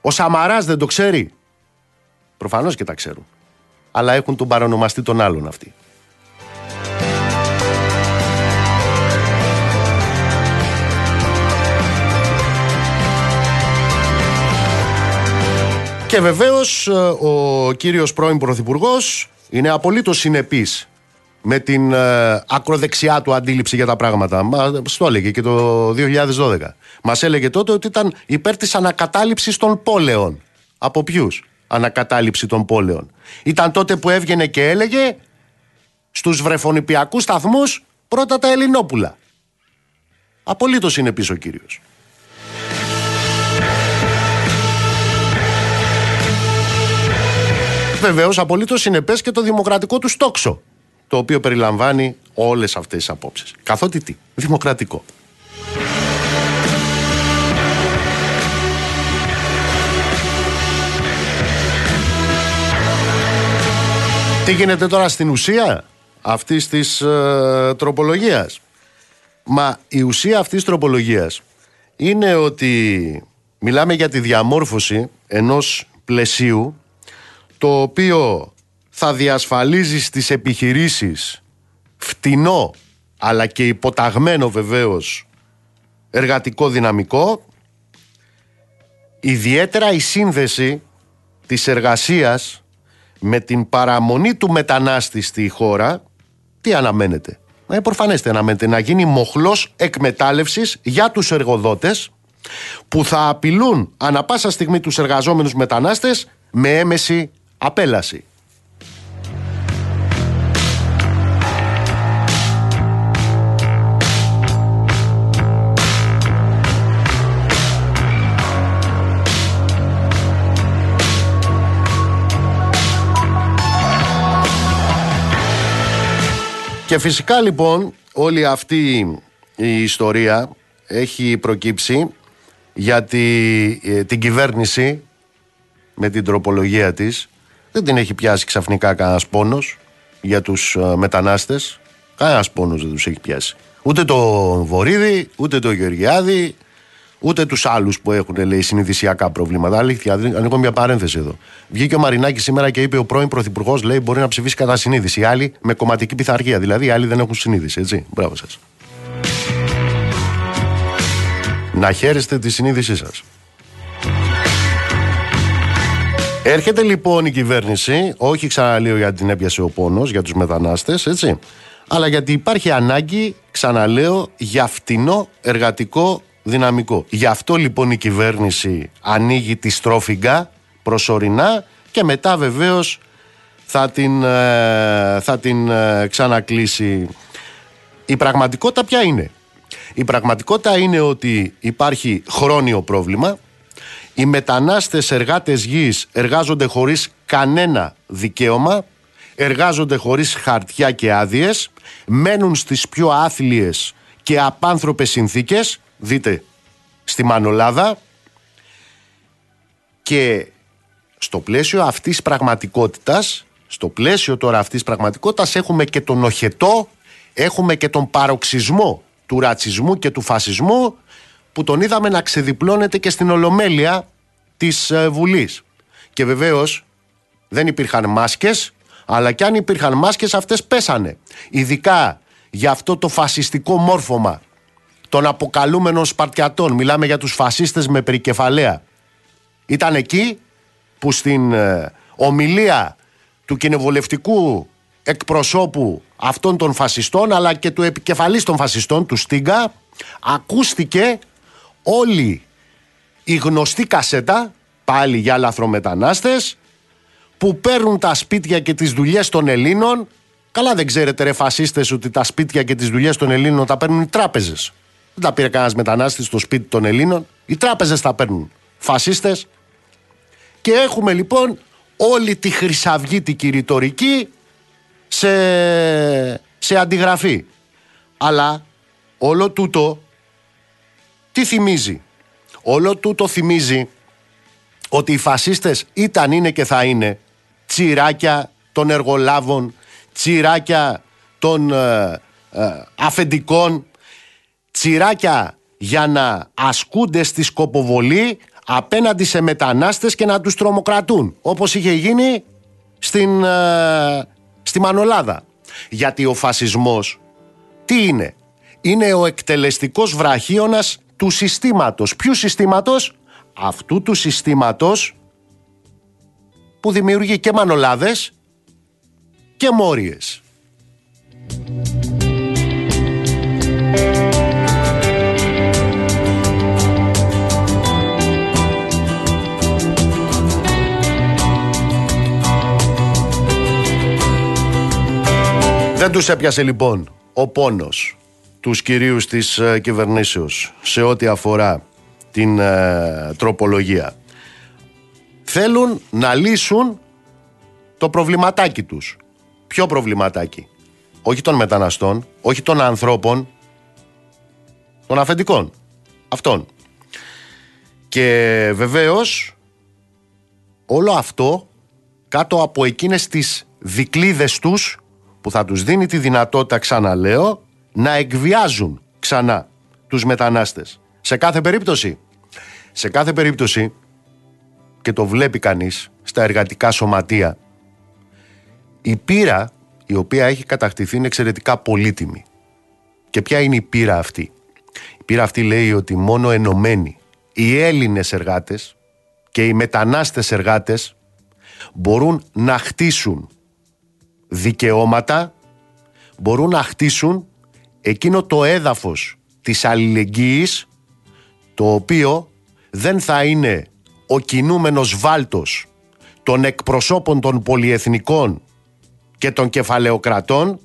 Ο Σαμαράς δεν το ξέρει. Προφανώς και τα ξέρουν. Αλλά έχουν τον παρονομαστή των άλλων αυτοί. Και βεβαίως ο κύριος πρώην Πρωθυπουργός είναι απολύτως συνεπής με την ακροδεξιά του αντίληψη για τα πράγματα. Μας το έλεγε και το 2012. Μας έλεγε τότε ότι ήταν υπέρ της ανακατάληψης των πόλεων. Από ποιους ανακατάληψη των πόλεων? Ήταν τότε που έβγαινε και έλεγε στους βρεφονιπιακούς σταθμούς πρώτα τα Ελληνόπουλα. Απολύτως συνεπής ο κύριος. Βεβαίως απολύτως συνεπές και το δημοκρατικό του τόξο, το οποίο περιλαμβάνει όλες αυτές τις απόψεις. Καθότι τι, δημοκρατικό. Τι γίνεται τώρα στην ουσία αυτής της τροπολογίας? Μα η ουσία αυτής της τροπολογίας είναι ότι μιλάμε για τη διαμόρφωση ενός πλαισίου το οποίο θα διασφαλίζει στις επιχειρήσεις φτηνό αλλά και υποταγμένο βεβαίως εργατικό δυναμικό, ιδιαίτερα η σύνδεση της εργασίας με την παραμονή του μετανάστη στη χώρα. Τι αναμένεται? Προφανέστε αναμένεται να γίνει μοχλός εκμετάλλευσης για τους εργοδότες που θα απειλούν ανα πάσα στιγμή τους εργαζόμενους μετανάστες με έμεση απέλαση. Και φυσικά λοιπόν όλη αυτή η ιστορία έχει προκύψει γιατί την κυβέρνηση με την τροπολογία της δεν την έχει πιάσει ξαφνικά κανένας πόνος για τους μετανάστες. Κανένας πόνος δεν τους έχει πιάσει. Ούτε το Βορίδη, ούτε το Γεωργιάδη, ούτε τους άλλους που έχουν, λέει, συνειδησιακά προβλήματα. Αλήθεια, ανοίγω μια παρένθεση εδώ. Βγήκε ο Μαρινάκης σήμερα και είπε: ο πρώην Πρωθυπουργός, λέει, μπορεί να ψηφίσει κατά συνείδηση. Οι άλλοι με κομματική πειθαρχία. Δηλαδή, οι άλλοι δεν έχουν συνείδηση. Έτσι. Μπράβο σας. Να χαίρεστε τη συνείδησή σας. Έρχεται λοιπόν η κυβέρνηση, όχι ξαναλέω γιατί την έπιασε ο πόνος για τους μετανάστες, έτσι, αλλά γιατί υπάρχει ανάγκη, ξαναλέω, για φτηνό εργατικό δυναμικό. Γι' αυτό λοιπόν η κυβέρνηση ανοίγει τη στρόφιγγα προσωρινά και μετά βεβαίως θα την ξανακλείσει. Η πραγματικότητα ποια είναι? Η πραγματικότητα είναι ότι υπάρχει χρόνιο πρόβλημα. Οι μετανάστες εργάτες γης εργάζονται χωρίς κανένα δικαίωμα, εργάζονται χωρίς χαρτιά και άδειες, μένουν στις πιο άθλιες και απάνθρωπες συνθήκες, δείτε στη Μανολάδα, και στο πλαίσιο αυτής πραγματικότητας, στο πλαίσιο τώρα αυτής πραγματικότητας έχουμε και τον οχετό, έχουμε και τον παροξισμό του ρατσισμού και του φασισμού, που τον είδαμε να ξεδιπλώνεται και στην Ολομέλεια της Βουλής. Και βεβαίως δεν υπήρχαν μάσκες, αλλά κι αν υπήρχαν μάσκες αυτές πέσανε. Ειδικά για αυτό το φασιστικό μόρφωμα των αποκαλούμενων Σπαρτιατών. Μιλάμε για τους φασίστες με περικεφαλαία. Ήταν εκεί που στην ομιλία του κοινοβουλευτικού εκπροσώπου αυτών των φασιστών αλλά και του επικεφαλής των φασιστών, του Στίγκα, ακούστηκε όλη η γνωστή κασέτα, πάλι για λαθρομετανάστες που παίρνουν τα σπίτια και τις δουλειές των Ελλήνων. Καλά δεν ξέρετε ρε φασίστες ότι τα σπίτια και τις δουλειές των Ελλήνων τα παίρνουν οι τράπεζες? Δεν τα πήρε κανένας μετανάστης στο σπίτι των Ελλήνων, οι τράπεζες τα παίρνουν, φασίστες. Και έχουμε λοιπόν όλη τη χρυσαυγίτικη ρητορική σε αντιγραφή. Αλλά όλο τούτο τι θυμίζει? Όλο τούτο θυμίζει ότι οι φασίστες ήταν, είναι και θα είναι τσιράκια των εργολάβων, τσιράκια των αφεντικών, τσιράκια για να ασκούνται στη σκοποβολή απέναντι σε μετανάστες και να τους τρομοκρατούν, όπως είχε γίνει στη Μανολάδα. Γιατί ο φασισμός τι είναι? Είναι ο εκτελεστικός βραχίωνας του συστήματος. Ποιου συστήματος? Αυτού του συστήματος που δημιουργεί και μανολάδες και μόριες. Δεν τους έπιασε λοιπόν ο πόνος τους κυρίους της κυβερνήσεως σε ό,τι αφορά την τροπολογία. Θέλουν να λύσουν το προβληματάκι τους. Ποιο προβληματάκι? Όχι των μεταναστών, όχι των ανθρώπων, των αφεντικών αυτών. Και βεβαίως όλο αυτό κάτω από εκείνες τις δικλείδες τους που θα τους δίνει τη δυνατότητα, ξαναλέω, να εκβιάζουν ξανά τους μετανάστες. Σε κάθε περίπτωση, και το βλέπει κανείς στα εργατικά σωματεία, η πείρα η οποία έχει κατακτηθεί είναι εξαιρετικά πολύτιμη. Και ποια είναι η πείρα αυτή? Η πείρα αυτή λέει ότι μόνο ενωμένοι οι Έλληνες εργάτες και οι μετανάστες εργάτες μπορούν να χτίσουν δικαιώματα, μπορούν να χτίσουν εκείνο το έδαφος της αλληλεγγύης, το οποίο δεν θα είναι ο κινούμενος βάλτος των εκπροσώπων των πολυεθνικών και των κεφαλαιοκρατών,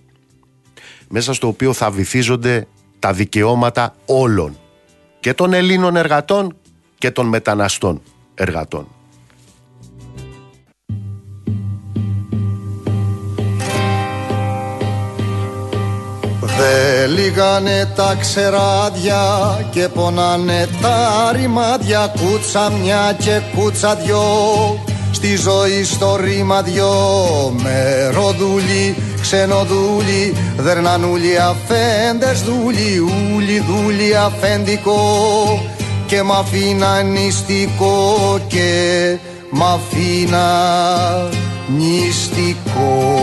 μέσα στο οποίο θα βυθίζονται τα δικαιώματα όλων, και των Ελλήνων εργατών και των μεταναστών εργατών. Δε λίγανε τα ξεράδια και πονάνε τα ρημάδια, κούτσα μια και κούτσα δυο, στη ζωή στο ρήμα δυο. Μεροδούλη, ξενοδούλη, δερνανούλη, αφέντες δούλη, ούλη δούλη αφεντικό, και μ' αφήνα νηστικό, και μ' αφήνα νηστικό.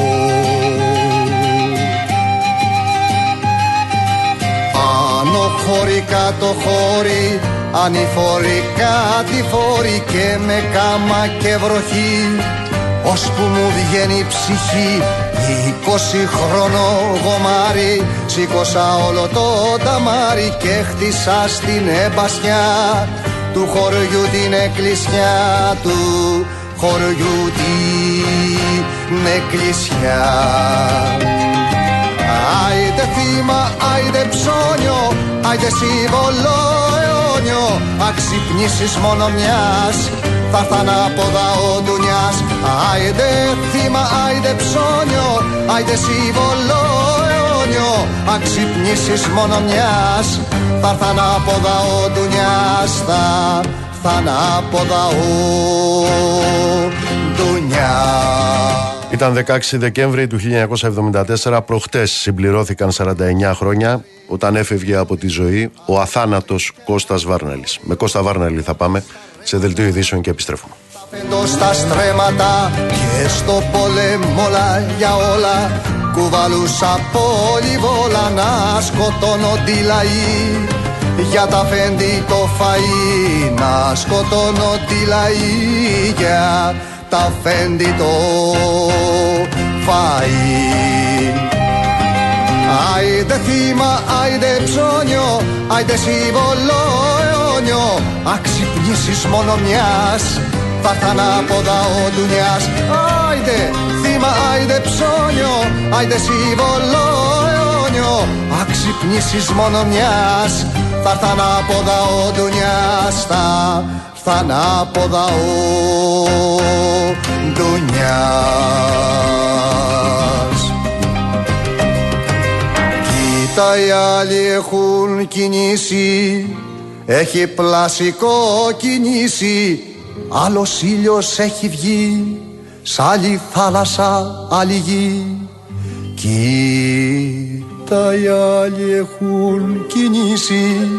Χωρί κάτω χωρί, ανηφορικά τη φορή, και με κάμα και βροχή, ώσπου μου βγαίνει η ψυχή. 20χρονο γομάρι, σήκωσα όλο το ταμάρι και χτίσα στην εμπασιά του χωριού την εκκλησιά, του χωριού την εκκλησιά. Άιντε θύμα, άιντε ψώνιο, άιντε σύμβολο αιώνιο, αξυπνήσεις μόνο μιας, θα έρθαν από δαοντουνιάς. Άιντε θύμα, άιντε ψώνιο, άιντε σύμβολο αιώνιο, αξυπνήσεις μόνο μιας, θα έρθαν από δαοντουνιάς, θα έρθαν από δαοντουνιάς. Ήταν 16 Δεκέμβρη του 1974, προχτές συμπληρώθηκαν 49 χρόνια όταν έφευγε από τη ζωή ο αθάνατος Κώστας Βάρναλης. Με Κώστα Βάρναλη θα πάμε σε δελτίο ειδήσεων και επιστρέφουμε. Στα στρέμματα και στο πολεμόλα για όλα, κουβαλούσα πολυβόλα να σκοτώνω τη λαή, για τα φέντη το φαΐ, να σκοτώνω τη λαή, για αφέντη το φαΐ. Άιντε θύμα, άιντε ψώνιο, άιντε σύμβολο αιώνιο, αξυπνήσεις μόνο μιας, βάρθαν από τα οντουνιάς. Άιντε θύμα, άιντε ψώνιο, άιντε σύμβολο αιώνιο, αξυπνήσεις μόνο μιας, βάρθαν από τα οντουνιάς, βάρθαν από τα οντουνιάς. Τα οι άλλοι έχουν κινήσει, έχει πλασικό κινήσει. Άλλος ήλιος έχει βγει, σ' άλλη θάλασσα, άλλη γη. Κοίτα οι άλλοι έχουν κινήσει,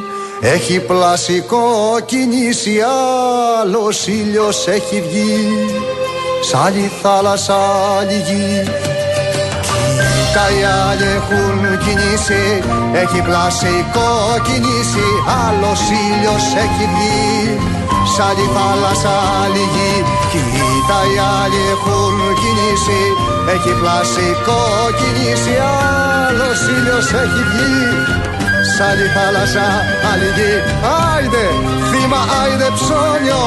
έχει πλασικό κινήσει. Άλλος ήλιος έχει βγει, σ' άλλη θάλασσα, άλλη γη. Τα οι άλλοι έχουν κινήσει, έχει πλασικό κινήσει. Άλλος ήλιος έχει βγει, σ' άλλη θάλασσα, άλλη γη. Κοίτα οι άλλοι έχουν κινήσει, έχει πλασικό κινήσει. Άλλος ήλιος έχει βγει, σ' άλλη θάλασσα, άλλη γη. Άιντε θύμα, άιντε ψώνιο,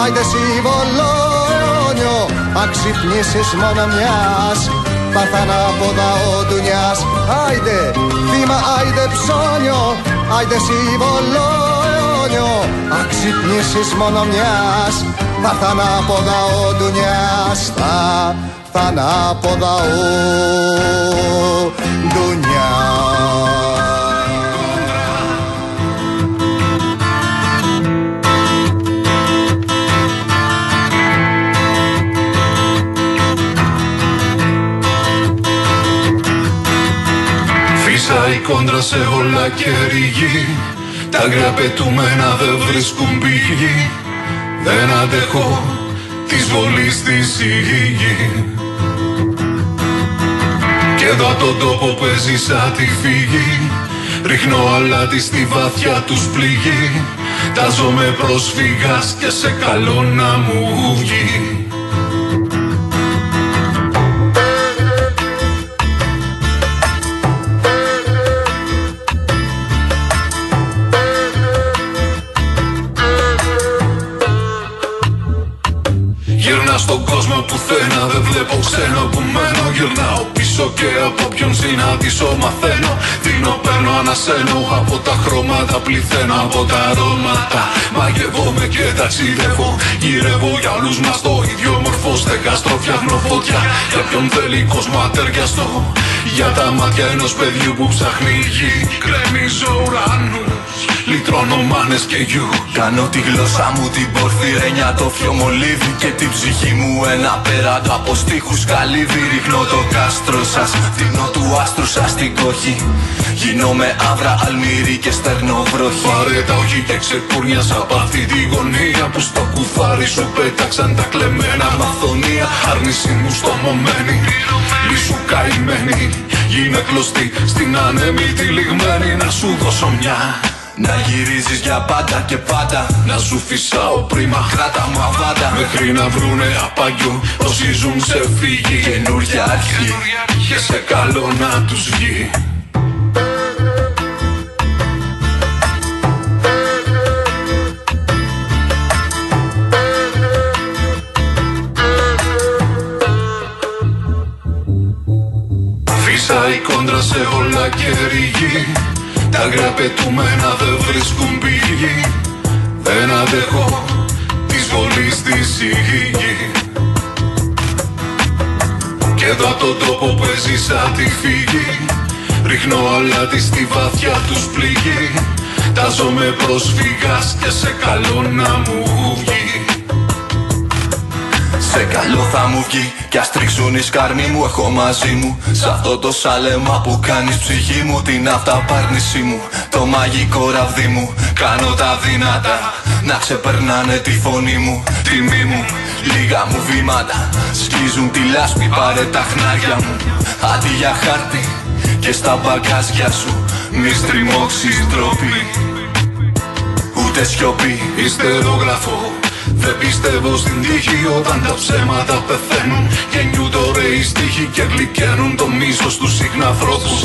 άιντε σύμβολο αιώνιο, αξυπνήσεις μόνο μιας, βάρθαν από τα οντουνιάς. Άιντε θύμα, άιντε ψώνιο, άιντε σύμβολο αιώνιο, αξυπνήσεις μόνο μιας, βάρθαν από τα οντουνιάς, βάρθαν από τα οντουνιάς. Φύσαει κόντρα σε όλα και ρηγή, τα άγρια πετούμενα δεν βρίσκουν πηγή. Δεν αντέχω της βολής της η γη, κι εδώ απ' τον τόπο παίζει σαν τη φύγη. Ρίχνω αλάτι στη βαθιά τους πληγή, τάζω με πρόσφυγας και σε καλό να μου βγει. Στον κόσμο πουθένα δεν βλέπω ξένο που μένω. Γυρνάω πίσω και από ποιον συναντήσω μαθαίνω. Δίνω, παίρνω, ανασένω, από τα χρώματα πληθαίνω, από τα αρώματα μαγεύομαι και ταξιδεύω. Γυρεύω για όλους μας το ίδιο μορφό στεγαστό. Φτιάχνω φωτιά για ποιον θέλει κόσμο ατεριαστό, για τα μάτια ενός παιδιού που ψάχνει γη. Κρεμίζω ουρανούς, λυτρώνω μάνες και γιου. Κάνω τη γλώσσα μου την πορφυρένια, το φιωμολίδι και την ψυχή μου ένα πέραντα από στίχους καλύβι. Ρίχνω το κάστρο σας, τίνω του άστρου σας στην κόχη. Γίνομαι άβρα, αλμύρι και στερνό βροχή. Πάρε τα όχι και ξεκούρνιασα απ' αυτή τη γωνία που στο κουφάρι σου πέταξαν τα κλεμμένα μαθονία. Άρνηση μου στομωμένη, λύσου καημένη, γίνε κλωστή στην ανέμη τη λιγμένη. Να σου δώσω μια, να γυρίζεις για πάντα και πάντα, να σου φυσάω πρίμα, κράτα μου αβάντα, μέχρι να βρουνε απαγιού όσοι ζουν σε φύγη. Καινούρια αρχή και σε καλό να τους βγει. Φύσαει κόντρα σε όλα και ρηγή, τα άγρια πετούμενα δεν βρίσκουν πηγή. Δεν αντέχω της βολής της η γη, κι εδώ απ' τον τόπο παίζει σαν τη φύγη. Ρίχνω αλάτι στη βαθιά τους πληγή, τάζω με πρόσφυγας και σε καλό να μου βγει. Σε καλό θα μου βγει κι ας τρίξουν οι σκαρμοί μου. Έχω μαζί μου σ' αυτό το σάλεμα που κάνεις ψυχή μου, την αυταπάρνησή μου, το μαγικό ραβδί μου. Κάνω τα δυνατά να ξεπερνάνε τη φωνή μου, τιμή μου. Λίγα μου βήματα σκίζουν τη λάσπη, πάρε τα χνάρια μου αντί για χάρτη και στα μπαγκάζια σου μη στριμώξεις ντροπή ούτε σιωπή. Υστερόγραφο Δεν πιστεύω στην τύχη όταν τα ψέματα πεθαίνουν. Γεννιούνται ωραίοι στίχοι και γλυκαίνουν το μίσος τους συχνανθρώπους.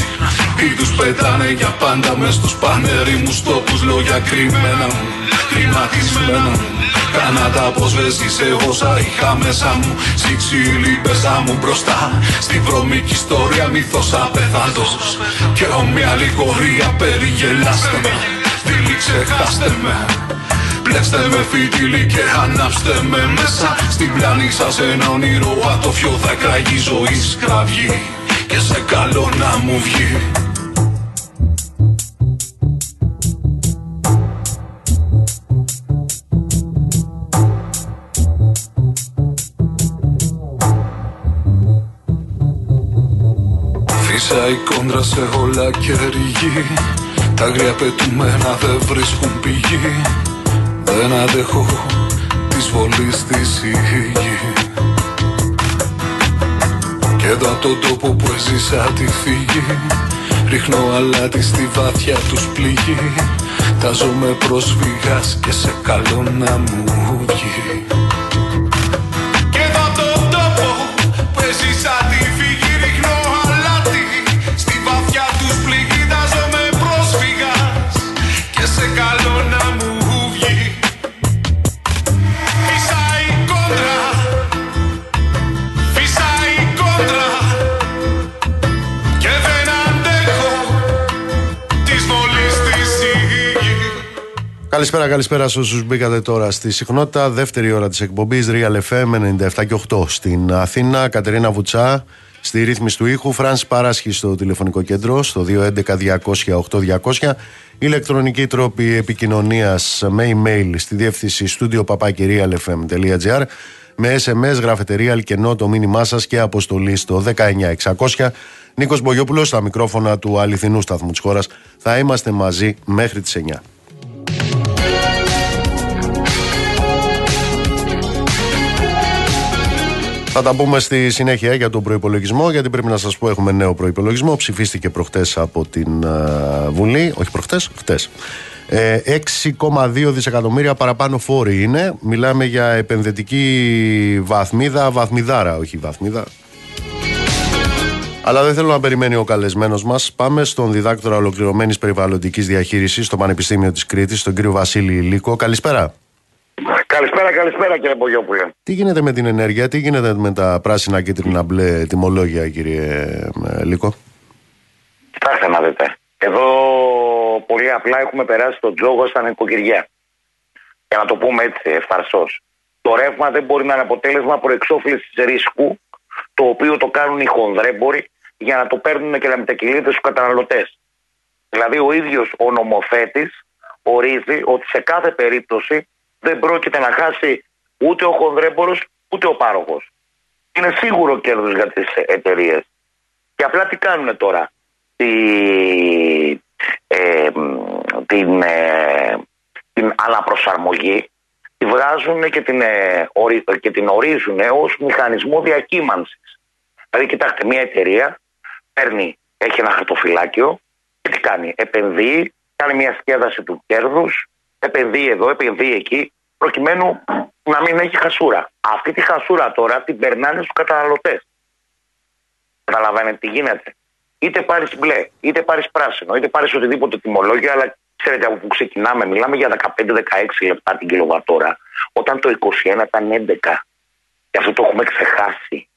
Ή τους πετάνε για πάντα μες στους πανερήμους τόπους. Λόγια κρυμμένα μου, κρυματισμένα μου. Κάνα τα αποσβέσεις όσα είχα μέσα μου. Σήξει η λίπεσα μου μπροστά. Στη βρωμική ιστορία μύθος απέθαντος. Και ομοια λιγορία περιγελάστε με. Φίλοι ξεχάστε με. Πλέξτε με φιτίλι και ανάψτε με μέσα. Στην πλάνη σας ένα όνειρο ατόφιο θα κραγεί ζωής κραυγή. Και σε καλό να μου βγει. Φύσα η κόντρα σε όλα καιρή. Τα αγρία πετούμενα δεν βρίσκουν πηγή. Δεν αντέχω της βολής της η γη. Και εδώ απ' τον τόπο που έζησα τη φύγη. Ρίχνω αλάτι στη βάθια τους πληγή. Τα ζω με πρόσφυγας και σε καλό να μου βγει. Και εδώ απ' τον τόπο που έζησα τη φύγη. Ρίχνω αλάτι στη βάθια τους πληγή. Τα ζω με πρόσφυγας και σε καλό να μου βγει. Φυσάει κόντρα. Καλησπέρα, καλησπέρα σε όσους μπήκατε τώρα στη συχνότητα. Δεύτερη ώρα της εκπομπής Real FM 97.8 στην Αθήνα. Κατερίνα Βουτσά στη ρύθμιση του ήχου. Φράνσις Παράσχη στο τηλεφωνικό κέντρο στο 211-200-8200. Ηλεκτρονική τρόπη επικοινωνίας με email στη διεύθυνση studio@realfm.gr. Με SMS γράφετε Real και ενώ το μήνυμά σας και αποστολή στο 19600. Νίκος Μπογιόπουλος στα μικρόφωνα του αληθινού σταθμού της χώρας. Θα είμαστε μαζί μέχρι τις 9. Θα τα πούμε στη συνέχεια για τον προϋπολογισμό, γιατί πρέπει να σας πω έχουμε νέο προϋπολογισμό. Ψηφίστηκε προχτές από την Βουλή, όχι προχτές, χτες. 6,2 δισεκατομμύρια παραπάνω φόροι είναι. Μιλάμε για επενδυτική βαθμίδα, βαθμιδάρα, όχι βαθμίδα. Αλλά δεν θέλω να περιμένει ο καλεσμένος μας. Πάμε στον διδάκτορα ολοκληρωμένης περιβαλλοντικής διαχείρισης στο Πανεπιστήμιο της Κρήτης, τον κύριο Βασίλη Λίκο. Καλησπέρα. Καλησπέρα, καλησπέρα κύριε Μπογιόπουλε. Τι γίνεται με την ενέργεια, τι γίνεται με τα πράσινα κίτρινα μπλε τιμολόγια κύριε Λίκο? Κοιτάξτε να δείτε. Εδώ πολύ απλά έχουμε περάσει τον τζόγο στα νοικοκυριά. Για να το πούμε έτσι ευθαρσώς. Το ρεύμα δεν μπορεί να είναι αποτέλεσμα προεξόφλησης ρίσκου, το οποίο το κάνουν οι χονδρέμποροι για να το παίρνουν και να μετακυλείται στους καταναλωτές. Δηλαδή ο ίδιος ο νομοθέτης ορίζει ότι σε κάθε περίπτωση δεν πρόκειται να χάσει ούτε ο χονδρέμπορος ούτε ο πάροχος. Είναι σίγουρο κέρδος για τις εταιρείες. Και απλά τι κάνουν τώρα? Την αναπροσαρμογή τη βγάζουν και την ορίζουν ως μηχανισμό διακύμανσης. Δηλαδή κοιτάξτε, μια εταιρεία παίρνει, έχει ένα χαρτοφυλάκιο και τι κάνει? Επενδύει, κάνει μια σκέδαση του κέρδους. Επενδύει εδώ, επενδύει εκεί, προκειμένου να μην έχει χασούρα. Αυτή τη χασούρα τώρα την περνάνε στους καταναλωτές. Καταλαβαίνετε τι γίνεται? Είτε πάρεις μπλε, είτε πάρεις πράσινο, είτε πάρεις οτιδήποτε τιμολόγια, αλλά ξέρετε από που ξεκινάμε, μιλάμε για 15-16 λεπτά την κιλοβατόρα, όταν το 21 ήταν 11. Και αυτό το έχουμε ξεχάσει.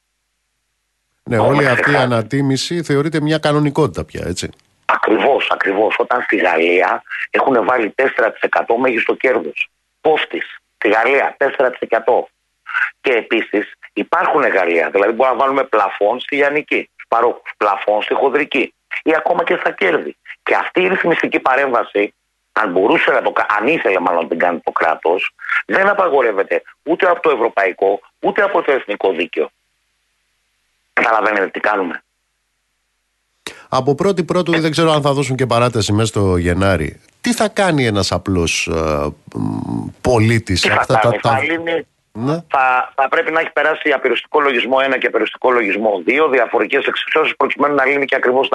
Ναι, όλη αυτή η ανατίμηση θεωρείται μια κανονικότητα πια, έτσι. Ακριβώς, ακριβώς. Όταν στη Γαλλία έχουν βάλει 4% μέγιστο κέρδος. Πόφτης. Στη Γαλλία 4%. Και επίσης υπάρχουν εργαλεία. Δηλαδή μπορούμε να βάλουμε πλαφόν στη λιανική, στους παρόχους, πλαφόν στη χονδρική ή ακόμα και στα κέρδη. Και αυτή η ρυθμιστική παρέμβαση, αν μπορούσε να το κάνει, αν ήθελε μάλλον να την κάνει το κράτος, δεν απαγορεύεται ούτε από το ευρωπαϊκό ούτε από το εθνικό δίκαιο. Καταλαβαίνετε τι κάνουμε? Από 1η-1η, δεν ξέρω αν θα δώσουν και παράταση μέσα στο Γενάρη. Τι θα κάνει ένας απλός πολίτης? Θα πρέπει να έχει περάσει απειριστικό λογισμό 1 και απειριστικό λογισμό 2, διαφορετικές εξισώσεις προκειμένου να λύνει και ακριβώς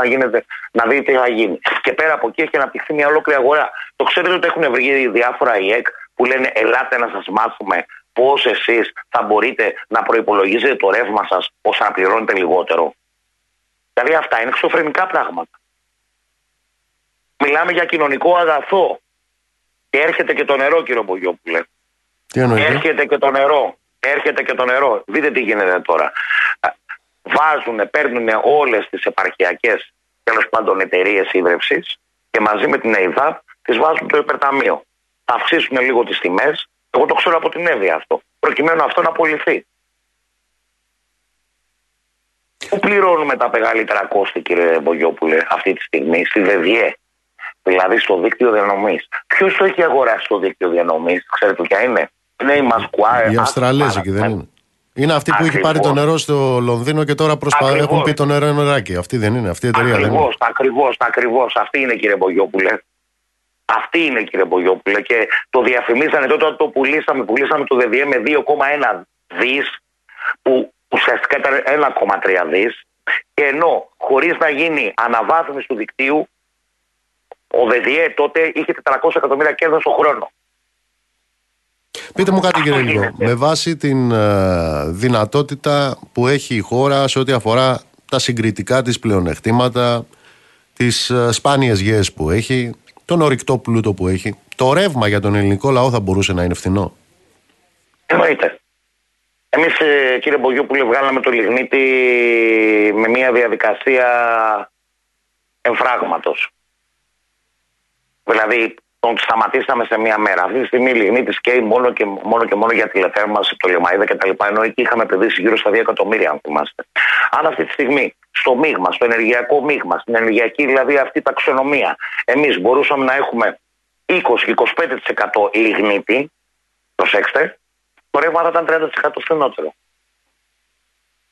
να δει τι θα γίνει. Και πέρα από εκεί έχει αναπτυχθεί μια ολόκληρη αγορά. Το ξέρετε ότι έχουν βρει διάφορα ΙΕΚ που λένε ελάτε να σας μάθουμε πώς εσείς θα μπορείτε να προϋπολογίζετε το ρεύμα σας ώστε να πληρώνετε λιγότερο. Δηλαδή αυτά είναι εξωφρενικά πράγματα. Μιλάμε για κοινωνικό αγαθό. Και έρχεται και το νερό, κύριε Μπογιόπουλε. Έρχεται και το νερό. Έρχεται και το νερό. Δείτε τι γίνεται τώρα. Βάζουν, παίρνουν όλες τις επαρχιακές, τέλος πάντων, εταιρείες ύδρευσης και μαζί με την ΕΙΔΑΠ τις βάζουν το υπερταμείο. Θα αυξήσουν λίγο τις τιμές. Εγώ το ξέρω από την ΕΒΙΑ αυτό. Προκειμένου αυτό να απολυθεί. Πού πληρώνουμε τα μεγαλύτερα κόστη, κύριε Μπογιόπουλε, αυτή τη στιγμή, στη ΔΕΔΙΕ, δηλαδή στο δίκτυο διανομής. Ποιος το έχει αγοράσει το δίκτυο διανομής, ξέρετε ποια είναι? Είναι η Μασκουά. Οι Αυστραλέζικοι δεν είναι? Είναι αυτή που έχει πάρει το νερό στο Λονδίνο και τώρα έχουν πει το νερό είναι νεράκι. Αυτή δεν είναι, αυτή η εταιρεία δεν είναι? Ακριβώς. Αυτή είναι, κύριε Μπογιόπουλε. Αυτή είναι, κύριε Μπογιόπουλε. Και το διαφημίσανε τότε όταν το πουλήσαμε. Πουλήσαμε το ΔΔΕ με 2,1 δις, που ουσιαστικά ήταν 1,3 δις. Και ενώ χωρίς να γίνει αναβάθμιση του δικτύου, ο ΔΔΕ τότε είχε 400 εκατομμύρια κέρδος στον χρόνο. Πείτε μου κάτι, κύριε Λίκο, με βάση την δυνατότητα που έχει η χώρα σε ό,τι αφορά τα συγκριτικά της πλεονεκτήματα, τις σπάνιες γεές που έχει, τον ορυκτό πλούτο που έχει, το ρεύμα για τον ελληνικό λαό θα μπορούσε να είναι φθηνό? Εννοείται. Εμείς, κύριε Μπογιόπουλε, βγάλαμε το λιγνίτη με μια διαδικασία εμφράγματος. Δηλαδή, τον σταματήσαμε σε μία μέρα. Αυτή τη στιγμή η λιγνίτης καίει μόνο και μόνο για τηλεθέρμανση, πτολεμαΐδα κτλ. Ενώ εκεί είχαμε επενδύσει γύρω στα 2 εκατομμύρια, αν θυμάστε. Αν αυτή τη στιγμή στο μείγμα, στο ενεργειακό μείγμα, στην ενεργειακή δηλαδή αυτή ταξινομία, εμείς μπορούσαμε να έχουμε 20-25% λιγνίτη, προσέξτε, το ρεύμα θα ήταν 30% φθηνότερο.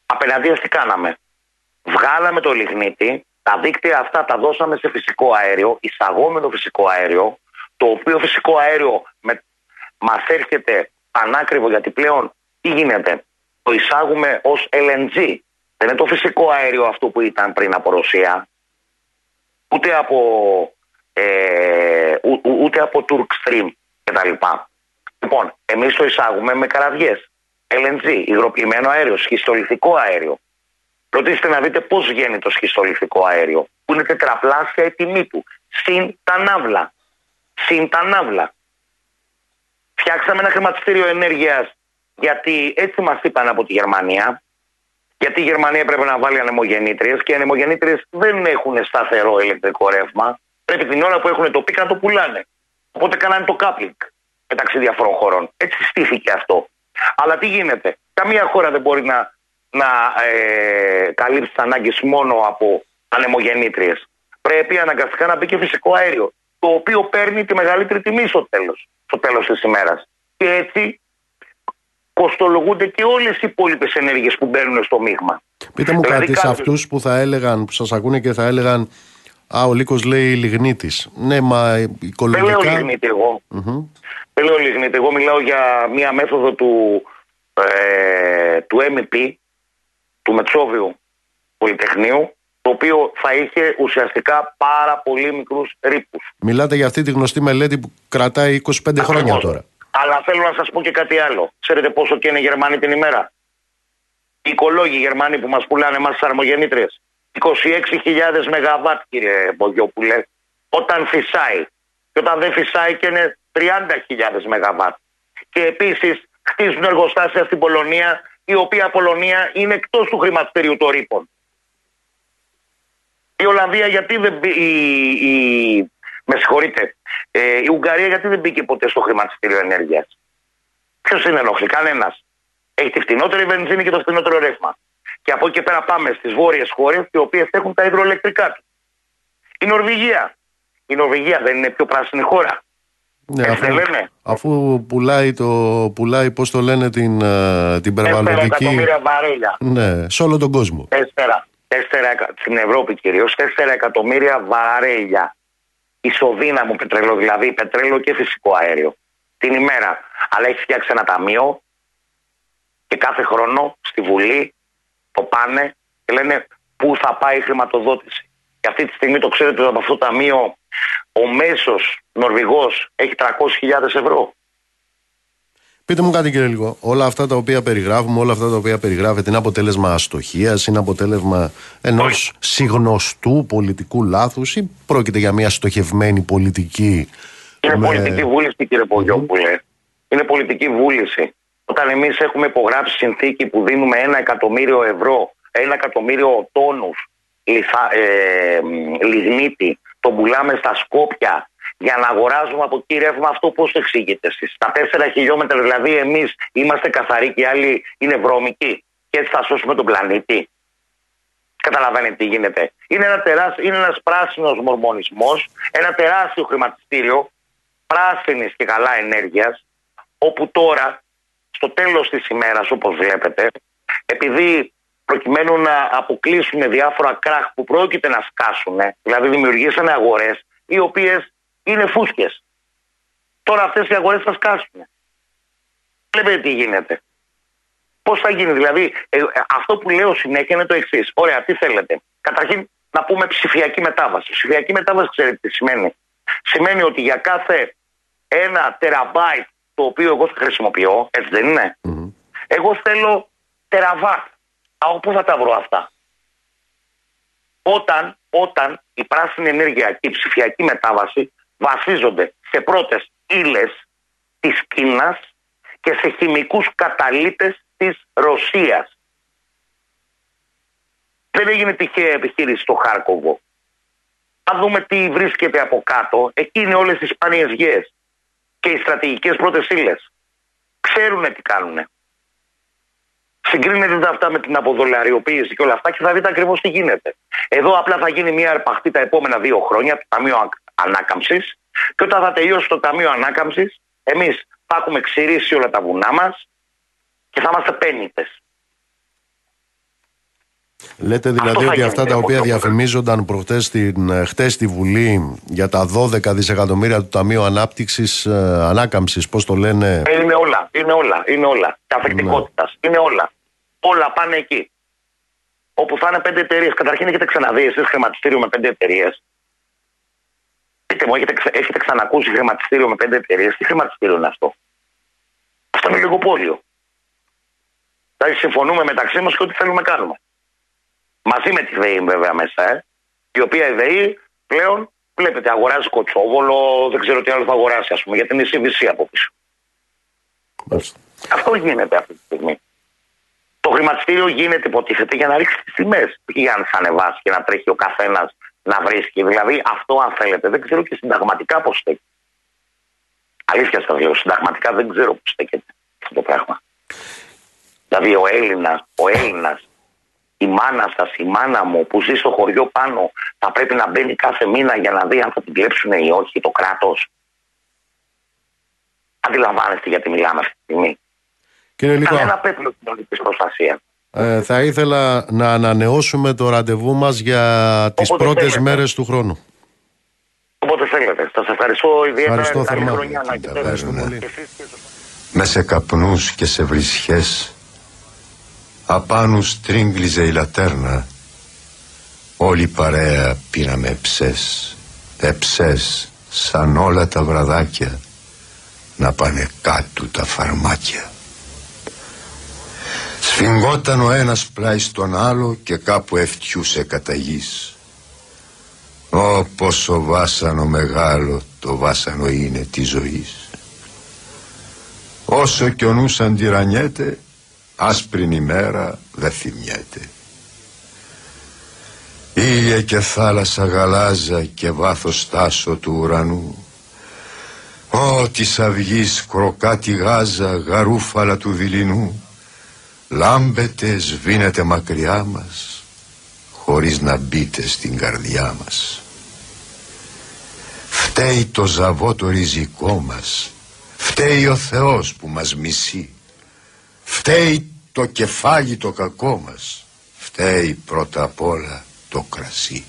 Απέναντίας τι κάναμε? Βγάλαμε το λιγνίτη, τα δίκτυα αυτά τα δώσαμε σε φυσικό αέριο, εισαγόμενο φυσικό αέριο, το οποίο φυσικό αέριο μας έρχεται ανάκριβο, γιατί πλέον τι γίνεται? Το εισάγουμε ως LNG. Δεν είναι το φυσικό αέριο αυτό που ήταν πριν από Ρωσία, ούτε από, ούτε από Turk Stream κτλ. Λοιπόν, εμείς το εισάγουμε με καραβιές, LNG, υγροποιημένο αέριο, σχιστολιθικό αέριο. Ρωτήστε να δείτε πώς βγαίνει το σχιστολιθικό αέριο, που είναι τετραπλάσια η τιμή του, συν τα ναύλα. Φτιάξαμε ένα χρηματιστήριο ενέργειας, γιατί έτσι μας είπαν από τη Γερμανία. Γιατί η Γερμανία πρέπει να βάλει ανεμογεννήτριες, και οι ανεμογεννήτριες δεν έχουν σταθερό ηλεκτρικό ρεύμα. Πρέπει την ώρα που έχουν το πικ να το πουλάνε. Οπότε κάνανε το κάπλινγκ μεταξύ διαφορών χωρών. Έτσι στήθηκε αυτό. Αλλά τι γίνεται? Καμία χώρα δεν μπορεί να καλύψει τις ανάγκες μόνο από ανεμογεννήτριες. Πρέπει αναγκαστικά να μπει και φυσικό αέριο, το οποίο παίρνει τη μεγαλύτερη τιμή στο τέλος της ημέρας. Και έτσι κοστολογούνται και όλες οι υπόλοιπες ενέργειες που μπαίνουν στο μείγμα. Πείτε μου δηλαδή κάτι σε αυτούς που θα έλεγαν, που σας ακούνε και θα έλεγαν, α, ο Λίκος λέει λιγνίτης. Ναι, μα οικολογικά... Δεν λέω λιγνίτη εγώ. Δεν λέω λιγνίτη. Εγώ μιλάω για μία μέθοδο του MP, του Μετσόβιου Πολυτεχνείου, το οποίο θα είχε ουσιαστικά πάρα πολύ μικρούς ρήπους. Μιλάτε για αυτή τη γνωστή μελέτη που κρατάει 25 χρόνια τώρα. Αλλά θέλω να σας πω και κάτι άλλο. Ξέρετε πόσο καίνε οι Γερμανοί την ημέρα? Οι οικολόγοι Γερμανοί που μας πουλάνε εμάς τις αρμογεννήτριες. 26.000 ΜΒ, κύριε Μπογιόπουλε, όταν φυσάει. Και όταν δεν φυσάει και είναι 30.000 ΜΒ. Και επίσης χτίζουν εργοστάσια στην Πολωνία, η οποία Πολωνία είναι εκτός του χρηματιστηρίου των ρήπων. Η Ολλανδία γιατί δεν η Ουγγαρία γιατί δεν μπήκε ποτέ στο χρηματιστήριο ενέργειας? Ποιος είναι ενόχλη? Κανένας. Έχει τη φτηνότερη βενζίνη και το φτηνότερο ρεύμα. Και από εκεί και πέρα πάμε στις βόρειες χώρες, οι οποίες έχουν τα υδροελεκτρικά του. Η Νορβηγία. Η Νορβηγία δεν είναι πιο πράσινη χώρα? Ναι, αφού πουλάει πώς το λένε την περιβαλλοντική. 4 εκατομμύρια βαρέλια. Ναι, σε όλο τον κόσμο. 4, στην Ευρώπη κυρίως, 4 εκατομμύρια βαρέλια ισοδύναμου πετρέλαιο, δηλαδή πετρέλαιο και φυσικό αέριο την ημέρα. Αλλά έχει φτιάξει ένα ταμείο και κάθε χρόνο στη Βουλή το πάνε και λένε πού θα πάει η χρηματοδότηση. Και αυτή τη στιγμή το ξέρετε ότι από αυτό το ταμείο ο μέσος Νορβηγός έχει 300.000 ευρώ. Πείτε μου κάτι, κύριε Λίκο. Όλα αυτά τα οποία περιγράφουμε, όλα αυτά τα οποία περιγράφεται, είναι αποτέλεσμα αστοχίας, είναι αποτέλεσμα ενός συγνωστού πολιτικού λάθους ή πρόκειται για μια στοχευμένη πολιτική? Είναι πολιτική βούληση, κύριε Μπογιόπουλε. Είναι πολιτική βούληση. Όταν εμείς έχουμε υπογράψει συνθήκη που δίνουμε 1 εκατομμύριο ευρώ, 1 εκατομμύριο τόνους λιγνίτη, τον πουλάμε στα Σκόπια για να αγοράζουμε από εκεί ρεύμα, αυτό πώς το εξηγείτε εσείς? Στα 4 χιλιόμετρα δηλαδή εμείς είμαστε καθαροί και οι άλλοι είναι βρώμικοι, και έτσι θα σώσουμε τον πλανήτη? Καταλαβαίνετε τι γίνεται? Είναι, είναι ένας πράσινος μορμονισμός, ένα τεράστιο χρηματιστήριο πράσινης και καλά ενέργειας, όπου τώρα στο τέλος της ημέρας, όπως βλέπετε, επειδή προκειμένου να αποκλείσουν διάφορα κράχ που πρόκειται να σκάσουν, δηλαδή δημιουργήσανε αγορές οι οποίες είναι φούσκες. Τώρα αυτές οι αγορές θα σκάσουν. Βλέπετε τι γίνεται. Πώς θα γίνει, δηλαδή, αυτό που λέω συνέχεια είναι το εξής. Ωραία, τι θέλετε? Καταρχήν να πούμε ψηφιακή μετάβαση. Ψηφιακή μετάβαση, ξέρετε τι σημαίνει? Σημαίνει ότι για κάθε 1 τεραμπάιτ το οποίο εγώ χρησιμοποιώ, έτσι δεν είναι, εγώ θέλω τεραβάτ. Από πού θα τα βρω αυτά? Όταν η πράσινη ενέργεια και η ψηφιακή μετάβαση βασίζονται σε πρώτες ύλες της Κίνας και σε χημικούς καταλύτες της Ρωσίας. Δεν έγινε τυχαία επιχείρηση στο Χάρκοβο. Αν δούμε τι βρίσκεται από κάτω, εκεί είναι όλες τις σπάνιες γεές και οι στρατηγικές πρώτες ύλες. Ξέρουν τι κάνουν. Συγκρίνετε αυτά με την αποδολαριοποίηση και όλα αυτά και θα δείτε ακριβώς τι γίνεται. Εδώ απλά θα γίνει μια αρπαχτή τα επόμενα 2 χρόνια, το Ταμείο Ανάκαμψης, και όταν θα τελειώσει το Ταμείο Ανάκαμψης, εμείς θα έχουμε ξηρίσει όλα τα βουνά μας και θα είμαστε πέννητες. Λέτε δηλαδή ότι αυτά τα οποία διαφημίζονταν χτες στη Βουλή για τα 12 δισεκατομμύρια του Ταμείου Ανάκαμψης, πώς το λένε? Είναι όλα. Τα αφεκτικότητας. Είναι όλα. Όλα πάνε εκεί. Όπου θα είναι 5 εταιρείες. Καταρχήν έχετε ξαναδεί εσείς χρηματιστήριο με 5 εταιρείες? Πείτε μου, έχετε ξανακούσει χρηματιστήριο με 5 εταιρείες? Τι χρηματιστήριο είναι αυτό? Αυτό είναι λιγοπόλιο. Δηλαδή συμφωνούμε μεταξύ μας και ό,τι θέλουμε κάνουμε. Μαζί με τη ΔΕΗ βέβαια μέσα, η οποία η ΔΕΗ πλέον βλέπετε αγοράζει Κοτσόβολο, δεν ξέρω τι άλλο θα αγοράσει, ας πούμε, γιατί είναι η CVC από πίσω. Μάλιστα. Αυτό γίνεται αυτή τη στιγμή. Το χρηματιστήριο γίνεται, υποτίθεται, για να ρίξει τις τιμές, όχι για να τις ανεβάσει και να τρέχει ο καθένας να βρίσκει. Δηλαδή αυτό, αν θέλετε, δεν ξέρω και συνταγματικά πώς στέκεται. Αλήθεια σας λέω, συνταγματικά δεν ξέρω πώς στέκεται αυτό το πράγμα. Δηλαδή ο Έλληνας. Η μάνα σας, η μάνα μου που ζει στο χωριό πάνω, θα πρέπει να μπαίνει κάθε μήνα για να δει αν θα την κλέψουν ή όχι το κράτος? Αντιλαμβάνεστε γιατί μιλάμε αυτή τη στιγμή? Κύριε Λίκο, κανένα πέπλο κοινωνικής προστασίας. Θα ήθελα να ανανεώσουμε το ραντεβού μας για τις πρώτες μέρες του χρόνου. Όποτε θέλετε. Σας ευχαριστώ ιδιαίτερα. Καλή χρονιά να κοιτάξετε. Με σε καπνούς και σε βρισχές απάνω στρίγγλιζε η λατέρνα. Όλη παρέα πήραμε εψές, εψές σαν όλα τα βραδάκια, να πάνε κάτω τα φαρμάκια. Σφιγγόταν ο ένας πλάι στον άλλο και κάπου εφτιούσε κατά γης. Ω πόσο βάσανο μεγάλο το βάσανο είναι τη ζωής. Όσο κι ο νους αντιρανιέται, άσπρην ημέρα δε θυμιέται. Ήλια και θάλασσα γαλάζα και βάθος τάσο του ουρανού. Ω της αυγής κροκάτη γάζα, γαρούφαλα του δειλινού, λάμπεται, σβήνεται μακριά μας, χωρίς να μπείτε στην καρδιά μας. Φταίει το ζαβό το ριζικό μας, φταίει ο Θεός που μας μισεί, φταίει το κεφάλι το κακό μας, φταίει πρώτα απ' όλα το κρασί.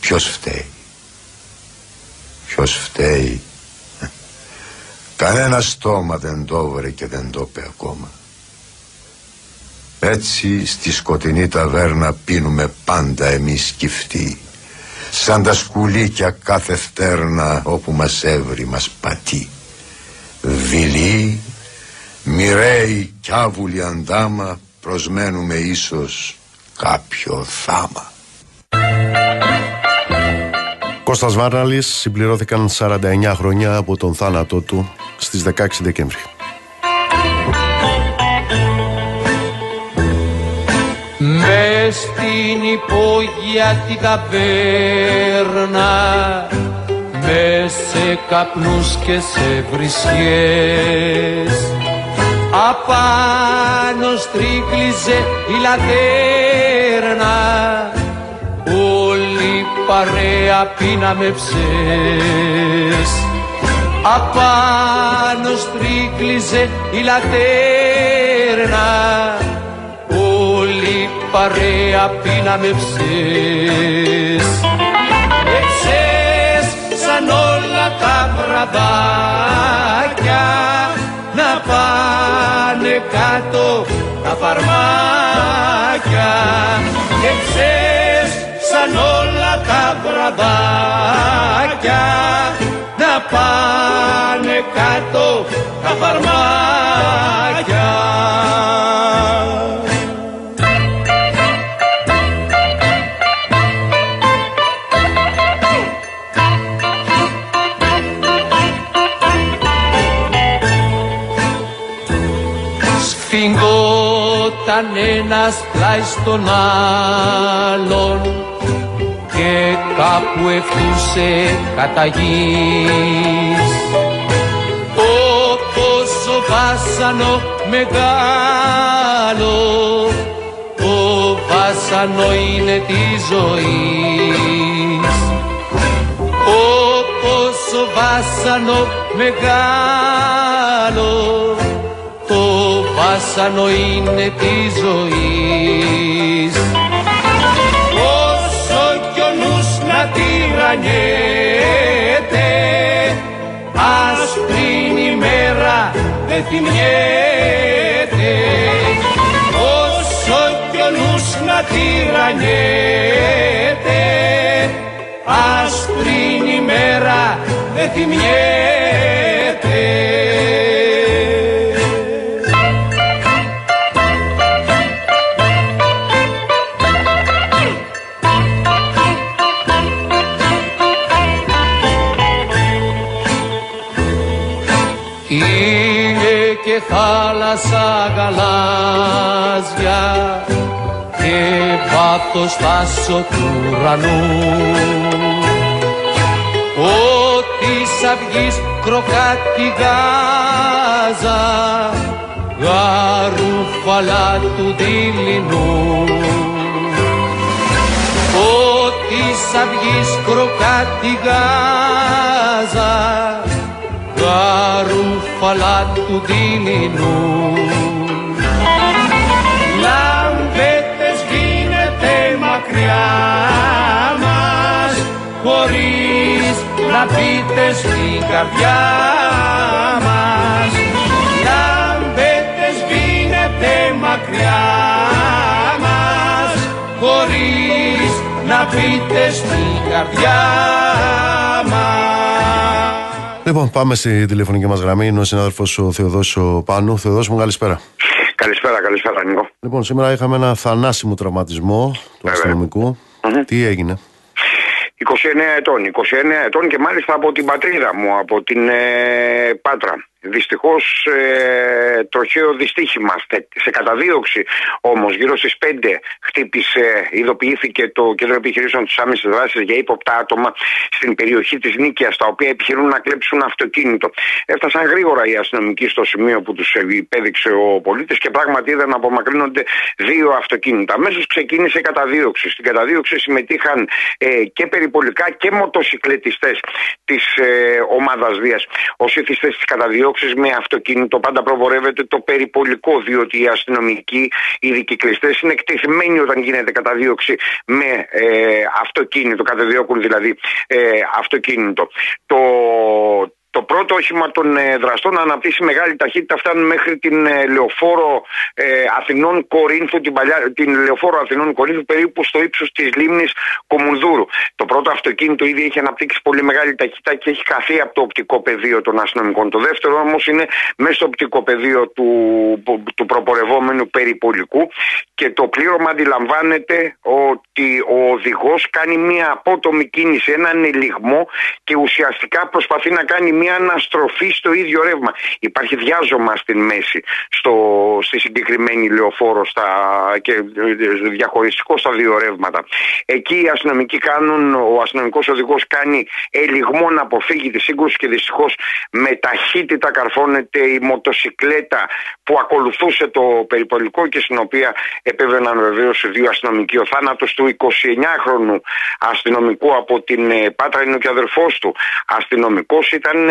Ποιος φταίει? Ποιος φταίει? Κανένα στόμα δεν το βρε και δεν το πει ακόμα. Έτσι στη σκοτεινή ταβέρνα πίνουμε πάντα εμείς σκυφτοί, σαν τα σκουλίκια κάθε φτέρνα όπου μας έβρι μας πατεί. δειλή, μοιραίοι κι άβουλοι αντάμα, προσμένουμε ίσως κάποιο θάμα. Κώστας Βάρναλης, συμπληρώθηκαν 49 χρόνια από τον θάνατό του στις 16 Δεκέμβρη. Μες στην υπόγεια την ταβέρνα, μες σε καπνούς και σε βρισιές, απάνω στρίκλιζε η λατέρνα, όλη παρέα πίναμε ψες. Απάνω στρίκλιζε η λατέρνα, όλη παρέα πίναμε ψες. Ψες σαν όλα τα βραδάκια να πάνε κάτω τα φαρμάκια, και ψες σαν όλα τα βραδάκια να πάνε κάτω τα φαρμάκια. Σφιγγόταν ένας πλάι στον άλλον και κάπου ευτούσε κατά γης, όπως ο βάσανο μεγάλο, το βάσανο είναι της ζωής. Όπως ο βάσανο μεγάλο, το βάσανο είναι της ζωής. Όσο κι ο νους να τυραννιέται, ας πριν η μέρα δεν θυμιέται. Όσο κι ο νους να τυραννιέται, ας πριν η μέρα δεν θυμιέται. Θάλασσα γαλάζια και βάθος θάσο του ουρανού, ότι σ' αυγής κροκάτη γάζα, γαρουφαλά του δειλινού, ότι σ' αυγής κροκάτη γάζα, καρούφαλα του δειλινού. Λάμπετες γίνεται μακριά μας, χωρίς να πείτε στην καρδιά μας. Λάμπετες γίνεται μακριά μας, χωρίς να πείτε στην καρδιά μας. Λοιπόν, πάμε στη τηλεφωνική μας γραμμή. Είναι ο συνάδελφος ο Θεοδόσης Πανού. Θεοδόση μου, καλησπέρα. Καλησπέρα, καλησπέρα Νίκο. Λοιπόν, σήμερα είχαμε ένα θανάσιμο τραυματισμό του αστυνομικού. Τι έγινε? 29 ετών και μάλιστα από την πατρίδα μου, από την Πάτρα. Δυστυχώς τροχαίο δυστύχημα. Σε καταδίωξη όμως, γύρω στις 5 χτύπησε, ειδοποιήθηκε το Κέντρο Επιχειρήσεων της Άμεσης Δράσης για ύποπτα άτομα στην περιοχή της Νίκαιας, τα οποία επιχειρούν να κλέψουν αυτοκίνητο. Έφτασαν γρήγορα οι αστυνομικοί στο σημείο που τους υπέδειξε ο πολίτης και πράγματι είδαν να απομακρύνονται δύο αυτοκίνητα. Αμέσως ξεκίνησε η καταδίωξη. Στην καταδίωξη συμμετείχαν και περιπολικά και μοτοσυκλετιστές της ομάδας βίας. Ως ήθιστες της καταδίωξης με αυτοκίνητο πάντα προβορεύεται το περιπολικό, διότι οι αστυνομικοί, οι δικυκλιστές είναι εκτεθειμένοι όταν γίνεται καταδίωξη με αυτοκίνητο, καταδιώκουν δηλαδή αυτοκίνητο. Το ενώ το όχημα των δραστών αναπτύσσει μεγάλη ταχύτητα, φτάνουν μέχρι την λεωφόρο Αθηνών Κορίνθου, την λεωφόρο Αθηνών Κορίνθου, περίπου στο ύψος της λίμνης Κομουνδούρου. Το πρώτο αυτοκίνητο ήδη έχει αναπτύξει πολύ μεγάλη ταχύτητα και έχει χαθεί από το οπτικό πεδίο των αστυνομικών. Το δεύτερο όμως είναι μέσα στο οπτικό πεδίο του προπορευόμενου περιπολικού και το πλήρωμα αντιλαμβάνεται ότι ο οδηγός κάνει μια απότομη κίνηση, έναν ελιγμό και ουσιαστικά προσπαθεί να κάνει μια αναστροφή στο ίδιο ρεύμα. Υπάρχει διάζωμα στην μέση, στη συγκεκριμένη λεωφόρο και διαχωριστικό στα δύο ρεύματα. Εκεί ο αστυνομικός οδηγός κάνει ελιγμό να αποφύγει τη σύγκρουση και δυστυχώς με ταχύτητα καρφώνεται η μοτοσικλέτα που ακολουθούσε το περιπολικό και στην οποία επέβαιναν βεβαίως δύο αστυνομικοί. Ο θάνατος του 29χρονου αστυνομικού από την Πάτρα είναι και ο αδερφός του αστυνομικός, ήταν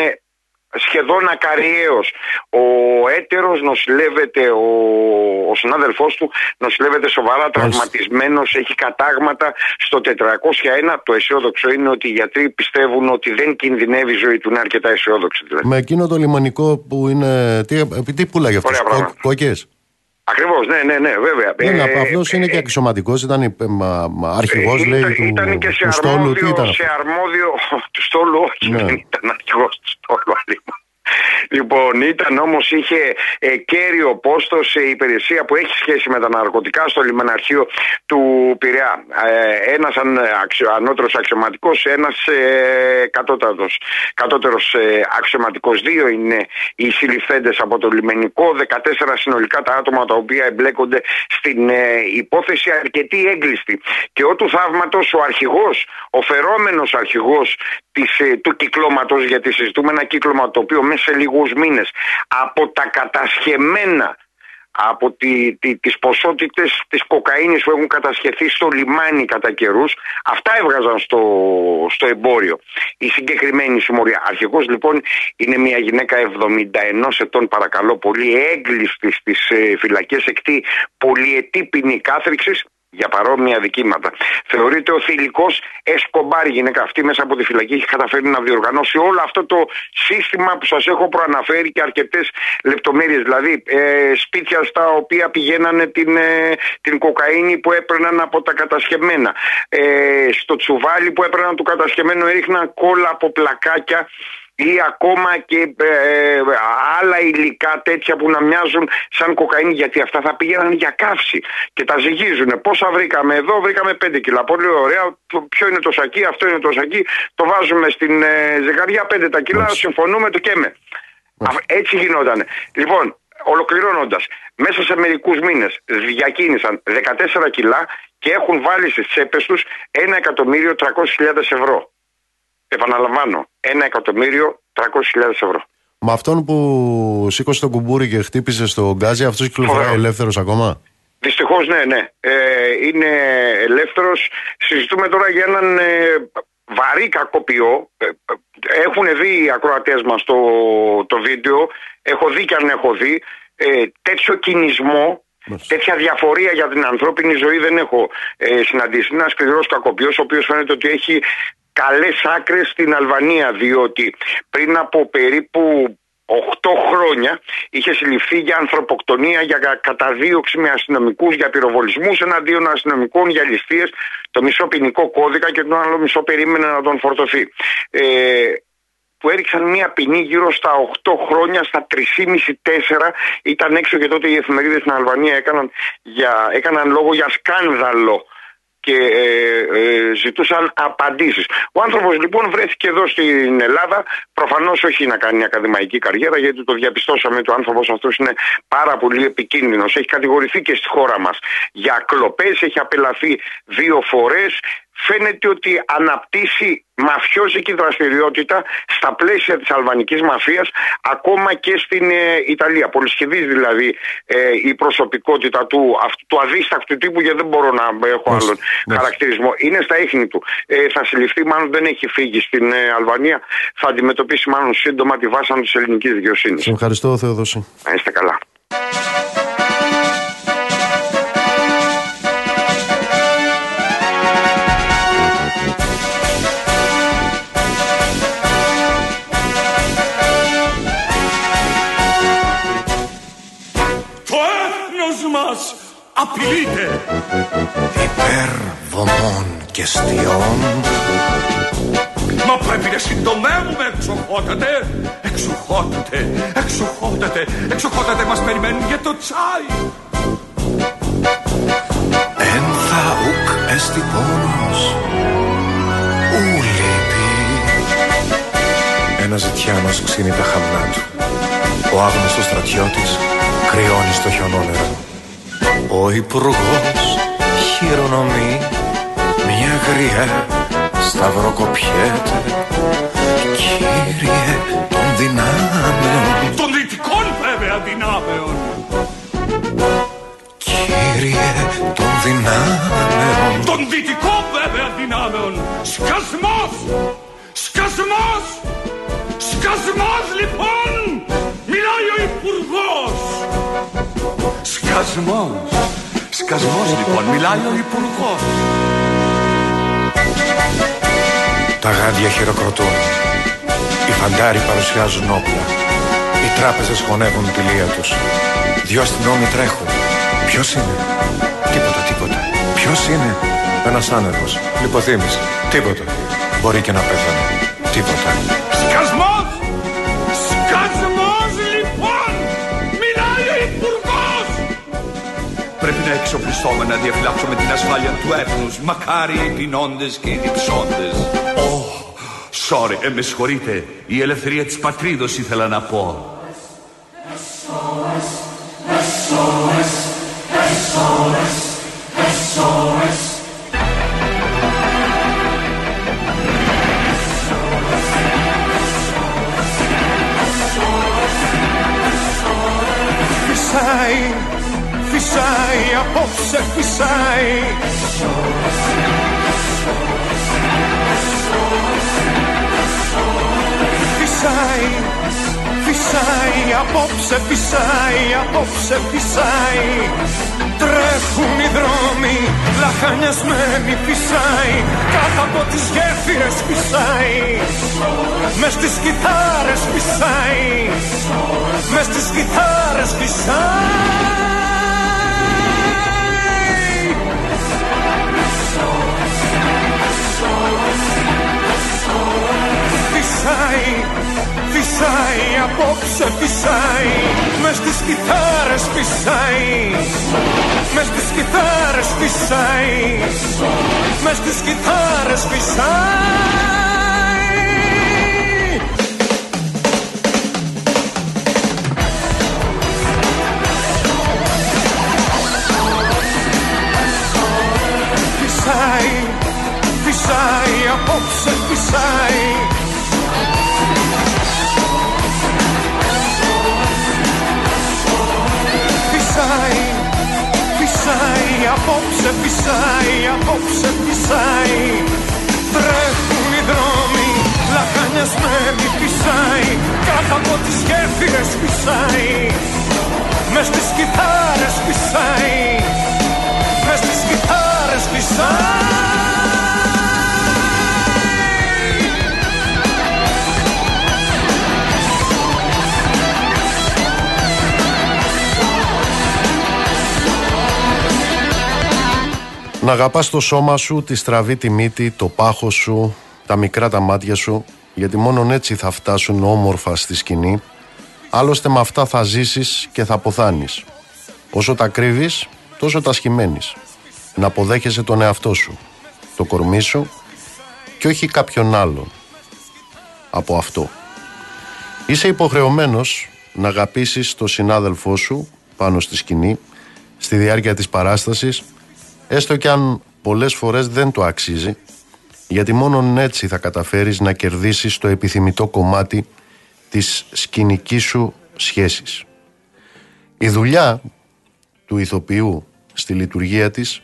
σχεδόν ακαριέως. Ο έτερος νοσηλεύεται, ο συνάδελφός του νοσηλεύεται σοβαρά τραυματισμένος, έχει κατάγματα στο 401. Το αισιόδοξο είναι ότι οι γιατροί πιστεύουν ότι δεν κινδυνεύει η ζωή του, είναι αρκετά αισιόδοξοι δηλαδή. Με εκείνο το λιμανικό που είναι, τι πουλάει αυτός, κόκκες? Ακριβώς, ναι, βέβαια. Αυτός είναι και αξιωματικός, ήταν αρχηγός, λέει, του στόλου. Σε αρμόδιο του στόλου, όχι, δεν ήταν αρχηγός του στόλου, αλήθεια. Λοιπόν, όμως είχε κέριο πόστο σε υπηρεσία που έχει σχέση με τα ναρκωτικά στο λιμεναρχείο του Πειραιά. Ένας ανώτερος αξιωματικός, ένας κατώτερος αξιωματικός. Δύο είναι οι συλληφθέντες από το λιμενικό, 14 συνολικά τα άτομα τα οποία εμπλέκονται στην υπόθεση, αρκετή έγκλειστη. Και ότου θαύματος ο αρχηγός, ο φερόμενος αρχηγός του κυκλώματος, γιατί συζητούμε ένα κύκλωμα το οποίο μέσα σε λίγους μήνες από τα κατασχεμένα, από τις ποσότητες της κοκαίνης που έχουν κατασχεθεί στο λιμάνι κατά καιρούς, αυτά έβγαζαν στο εμπόριο η συγκεκριμένη συμμορία. Αρχηγός λοιπόν είναι μια γυναίκα 71 ετών, παρακαλώ πολύ, έγκλειστη στις φυλακές, εκτεί πολυετή ποινή κάθριξης για παρόμοια δικήματα. Θεωρείται ο θηλυκός Εσκομπάρ, γυναίκα αυτή μέσα από τη φυλακή έχει καταφέρει να διοργανώσει όλο αυτό το σύστημα που σας έχω προαναφέρει και αρκετές λεπτομέρειες. Δηλαδή σπίτια στα οποία πηγαίνανε την κοκαίνη που έπαιρναν από τα κατασχεμένα, στο τσουβάλι που έπαιρναν του κατασχεμένου έριχναν κόλλα από πλακάκια ή ακόμα και άλλα υλικά τέτοια που να μοιάζουν σαν κοκαίνη, γιατί αυτά θα πήγαιναν για καύση και τα ζυγίζουν. Πόσα βρήκαμε εδώ? Βρήκαμε 5 κιλά. Πολύ ωραία. Ποιο είναι το σακί? Αυτό είναι το σακί. Το βάζουμε στην ζυγαριά, 5 τα κιλά, συμφωνούμε, το καίμε. Έτσι γινότανε. Λοιπόν, ολοκληρώνοντας, μέσα σε μερικούς μήνες διακίνησαν 14 κιλά και έχουν βάλει στις τσέπες τους 1.300.000 ευρώ. Επαναλαμβάνω, 1.300.000 ευρώ. Με αυτόν που σήκωσε το κουμπούρι και χτύπησε στο γκάζι, αυτός κυκλοφορεί ελεύθερος ακόμα? Δυστυχώς ναι. Είναι ελεύθερος. Συζητούμε τώρα για έναν βαρύ κακοποιό. Έχουν δει οι ακροατές μας το βίντεο. Έχω δει και αν έχω δει. Τέτοιο κινησμό, τέτοια διαφορία για την ανθρώπινη ζωή δεν έχω συναντήσει. Είναι ένας σκληρός κακοποιός, ο οποίος φαίνεται ότι έχει καλές άκρες στην Αλβανία, διότι πριν από περίπου 8 χρόνια είχε συλληφθεί για ανθρωποκτονία, για καταδίωξη με αστυνομικούς, για πυροβολισμούς εναντίον αστυνομικών, για ληστείες, το μισό ποινικό κώδικα και το άλλο μισό περίμενε να τον φορτωθεί. Που έριξαν μια ποινή γύρω στα 8 χρόνια, στα 3,5-4, ήταν έξω και τότε οι εφημερίδες στην Αλβανία έκαναν λόγο για σκάνδαλο και ζητούσαν απαντήσεις. Ο άνθρωπος λοιπόν βρέθηκε εδώ στην Ελλάδα, προφανώς όχι να κάνει ακαδημαϊκή καριέρα, γιατί το διαπιστώσαμε ότι ο άνθρωπος αυτός είναι πάρα πολύ επικίνδυνος. Έχει κατηγορηθεί και στη χώρα μας για κλοπές, έχει απελαθεί 2 φορές. Φαίνεται ότι αναπτύσσει μαφιόζικη δραστηριότητα στα πλαίσια της αλβανικής μαφίας, ακόμα και στην Ιταλία. Πολυσχεδίζει δηλαδή η προσωπικότητα του αυτού του αδίστακτου τύπου, γιατί δεν μπορώ να έχω άλλον χαρακτηρισμό. Είναι στα ίχνη του. Θα συλληφθεί, μάλλον δεν έχει φύγει στην Αλβανία. Θα αντιμετωπίσει μάλλον σύντομα τη βάσανο της ελληνικής δικαιοσύνης. Σε ευχαριστώ, Θεοδόση. Να είστε καλά. μας απειλείται. Υπέρ βωμών και στιών. Μα πρέπει να συντομεύουμε, εξοχότατε. Εξοχότατε, εξοχότατε, εξοχότατε, μας περιμένουν για το τσάι. Εν θα ουκ εστι πόνος ου λύπη. Ένας ζητιάνος ξύνει τα χαμνά του. Ο άγνωστος στρατιώτης κρυώνει στο χιονόνερο. Ο υπουργός χειρονομεί. Μια γριά σταυροκοπιέται. Κύριε των δυνάμεων, των δυτικών βέβαια δυνάμεων. Κύριε των δυνάμεων, των δυτικών βέβαια δυνάμεων. Σκασμός, σκασμός, σκασμός λοιπόν. Μιλάει ο υπουργός. Σκασμός, σκασμός λοιπόν. Μιλάει ο υπουργός. Τα γάντια χειροκροτούν. Οι φαντάροι παρουσιάζουν όπλα. Οι τράπεζες χωνεύουν τη λία τους. Δυο αστυνόμοι τρέχουν. Ποιος είναι? Τίποτα, τίποτα. Ποιος είναι? Ένας άνεργος. Λιποθύμησε. Τίποτα. Μπορεί και να πέθανε. Τίποτα. Σκασμός! Σκασμός λοιπόν! Μιλάει ο υπουργός! Πρέπει να εξοπλιστούμε να διαφυλάξουμε την ασφάλεια του έθνους. Μακάρι οι πεινώντες και οι διψώντες. Sorry, με συγχωρείτε. Η ελευθερία της πατρίδος ήθελα να πω. Φυσάει, φυσάει, απόψε φυσάει. Φυσάει, φυσάει, απόψε φυσάει, απόψε φυσάει. Τρέχουν οι δρόμοι, λαχανιασμένοι φυσάει. Κάτω από τις γέφυρες φυσάει. Μες στις κιθάρες φυσάει. Μες στις κιθάρες φυσάει. Φυσάει, φυσάει, απόψε φυσάει. Μες στις κιθάρες φυσάει. Μες στις κιθάρες φυσάει. Μες στις κιθάρες φυσάει. Φυσάει, φυσάει, απόψε φυσάει. Φυσάει, φυσάει, απόψε φυσάει, απόψε φυσάει. Τρέχουν οι δρόμοι, λαχανιασμένοι φυσάει. Κάτω από τις γέφυρες φυσάει. Μες στις κιθάρες φυσάει. Μες στις κιθάρες φυσάει. Να αγαπάς το σώμα σου, τη στραβή τη μύτη, το πάχος σου, τα μικρά τα μάτια σου, γιατί μόνον έτσι θα φτάσουν όμορφα στη σκηνή. Άλλωστε με αυτά θα ζήσεις και θα αποθάνεις. Όσο τα κρύβεις, τόσο τα σχημαίνεις. Να αποδέχεσαι τον εαυτό σου, το κορμί σου και όχι κάποιον άλλον από αυτό. Είσαι υποχρεωμένος να αγαπήσεις τον συνάδελφό σου πάνω στη σκηνή, στη διάρκεια της παράστασης, έστω και αν πολλές φορές δεν το αξίζει, γιατί μόνον έτσι θα καταφέρεις να κερδίσεις το επιθυμητό κομμάτι της σκηνικής σου σχέσης. Η δουλειά του ηθοποιού στη λειτουργία της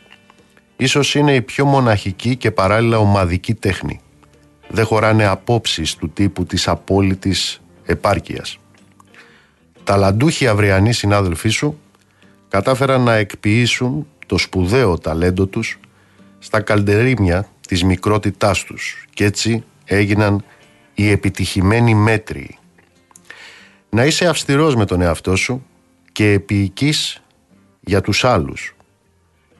ίσως είναι η πιο μοναχική και παράλληλα ομαδική τέχνη. Δεν χωράνε απόψεις του τύπου της απόλυτης επάρκειας. Ταλαντούχοι αυριανοί συνάδελφοί σου κατάφεραν να εκποιήσουν το σπουδαίο ταλέντο τους στα καλντερίμια της μικρότητάς τους και έτσι έγιναν οι επιτυχημένοι μέτριοι. Να είσαι αυστηρός με τον εαυτό σου και επί οικής για τους άλλους.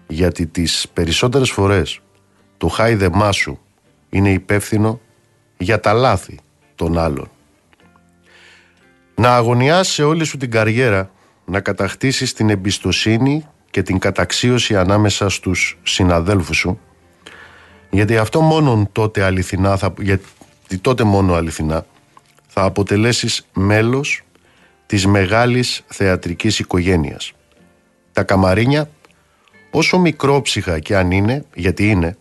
Γιατί τις περισσότερες φορές το χάιδεμά σου είναι υπεύθυνο για τα λάθη των άλλων. Να αγωνιάς σε όλη σου την καριέρα, να κατακτήσεις την εμπιστοσύνη και την καταξίωση ανάμεσα στους συναδέλφους σου, γιατί αυτό μόνον τότε αληθινά θα αποτελέσεις μέλος της μεγάλης θεατρικής οικογένειας. Τα καμαρίνια, όσο μικρόψυχα και αν είναι, γιατί είναι,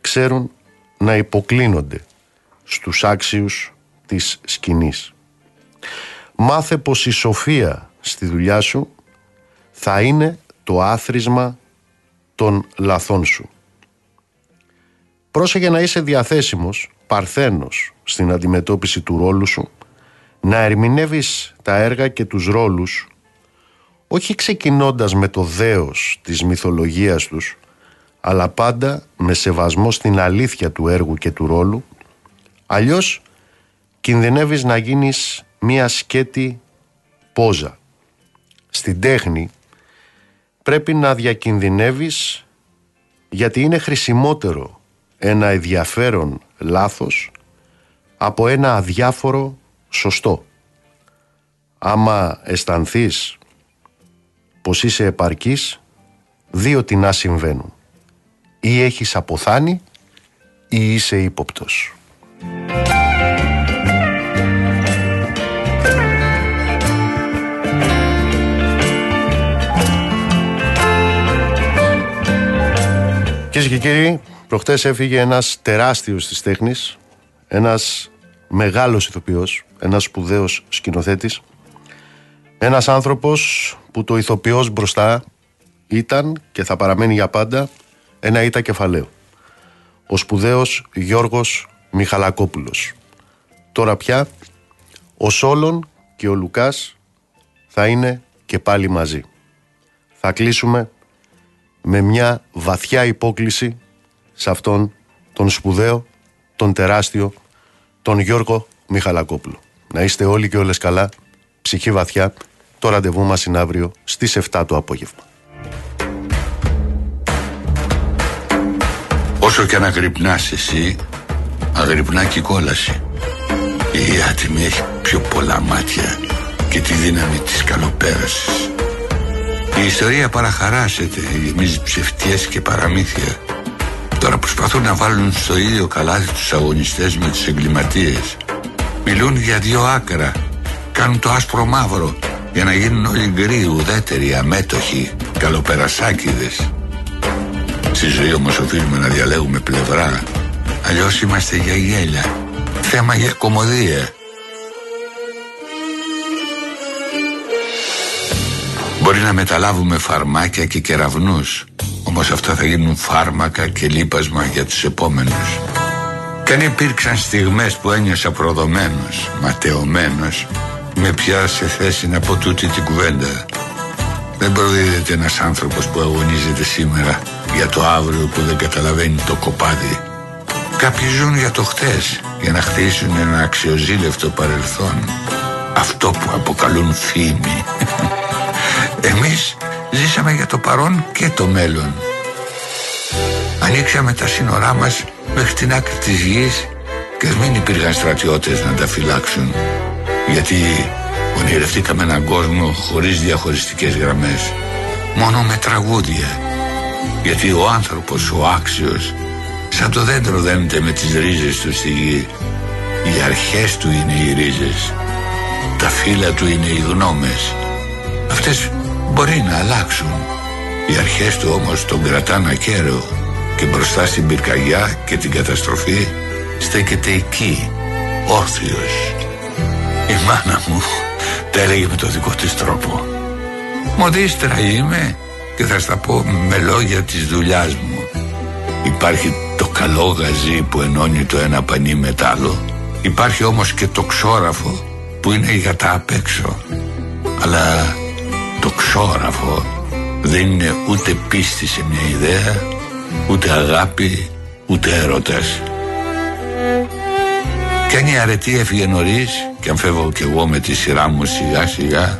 ξέρουν να υποκλίνονται στους άξιους της σκηνής. Μάθε πως η σοφία στη δουλειά σου θα είναι το άθροισμα των λαθών σου. Πρόσεχε να είσαι διαθέσιμος, παρθένος στην αντιμετώπιση του ρόλου σου, να ερμηνεύεις τα έργα και τους ρόλους, όχι ξεκινώντας με το δέος της μυθολογίας τους, αλλά πάντα με σεβασμό στην αλήθεια του έργου και του ρόλου, αλλιώς κινδυνεύεις να γίνεις μία σκέτη πόζα. Στην τέχνη πρέπει να διακινδυνεύεις, γιατί είναι χρησιμότερο ένα ενδιαφέρον λάθος από ένα αδιάφορο σωστό. Άμα αισθανθείς πως είσαι επαρκής, δύο τινά συμβαίνουν. Ή έχεις αποθάνει ή είσαι ύποπτος. Κυρίες και κύριοι, προχτές έφυγε ένας τεράστιος της τέχνης, ένας μεγάλος ηθοποιός, ένας σπουδαίος σκηνοθέτης, ένας άνθρωπος που το ηθοποιός μπροστά ήταν και θα παραμένει για πάντα ένα ήττα κεφαλαίο. Ο σπουδαίος Γιώργος Μιχαλακόπουλος. Τώρα πια ο Σόλων και ο Λουκάς θα είναι και πάλι μαζί. Θα κλείσουμε με μια βαθιά υπόκλιση σε αυτόν τον σπουδαίο, τον τεράστιο, τον Γιώργο Μιχαλακόπουλο. Να είστε όλοι και όλες καλά, ψυχή βαθιά. Το ραντεβού μας είναι αύριο στις 7 το απόγευμα. Όσο και να γρυπνάς εσύ, αγρυπνά και η κόλαση. Η άτιμη έχει πιο πολλά μάτια και τη δύναμη της καλοπέρασης. Η ιστορία παραχαράσεται, γεμίζει ψευτιές και παραμύθια. Τώρα προσπαθούν να βάλουν στο ίδιο καλάθι τους αγωνιστές με τους εγκληματίες. Μιλούν για δύο άκρα, κάνουν το άσπρο μαύρο για να γίνουν όλοι γκροί, ουδέτεροι, αμέτωχοι, καλοπερασάκηδες. Στη ζωή όμως οφείλουμε να διαλέγουμε πλευρά, αλλιώς είμαστε για γέλια, θέμα για κωμωδία. Μπορεί να μεταλάβουμε φαρμάκια και κεραυνούς, όμως αυτά θα γίνουν φάρμακα και λύπασμα για τους επόμενους. Κι αν υπήρξαν στιγμές που ένιωσα προδομένος, ματαιωμένος, με πιάσε θέση να πω τούτη την κουβέντα. Δεν προδίδεται ένας άνθρωπος που αγωνίζεται σήμερα για το αύριο που δεν καταλαβαίνει το κοπάδι. Κάποιοι ζουν για το χτες, για να χτίσουν ένα αξιοζήλευτο παρελθόν. Αυτό που αποκαλούν φήμη. Εμείς ζήσαμε για το παρόν και το μέλλον. Ανοίξαμε τα σύνορά μας μέχρι την άκρη της γης και μην υπήρχαν στρατιώτες να τα φυλάξουν. Γιατί ονειρευτήκαμε έναν κόσμο χωρίς διαχωριστικές γραμμές, μόνο με τραγούδια. Γιατί ο άνθρωπος, ο άξιος, σαν το δέντρο δένεται με τις ρίζες του στη γη. Οι αρχές του είναι οι ρίζες, τα φύλλα του είναι οι γνώμες. Αυτές μπορεί να αλλάξουν. Οι αρχές του όμως τον κρατάνε ακέραιο και μπροστά στην πυρκαγιά και την καταστροφή στέκεται εκεί, όρθιος. Η μάνα μου τα έλεγε με το δικό της τρόπο. Μοντίστρα είμαι και θα στα πω με λόγια της δουλειάς μου. Υπάρχει το καλό γαζί που ενώνει το ένα πανί με το άλλο. Υπάρχει όμως και το ξόραφο που είναι για τα απ' έξω. Αλλά το ξόραφο δεν είναι ούτε πίστη σε μια ιδέα, ούτε αγάπη, ούτε έρωτας. Κι αν η αρετή έφυγε νωρίς, κι αν φεύγω κι εγώ με τη σειρά μου σιγά σιγά,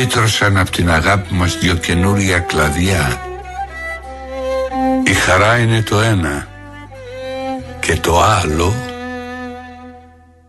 φύτρωσαν από την αγάπη μας δυο καινούρια κλαδιά. Η χαρά είναι το ένα και το άλλο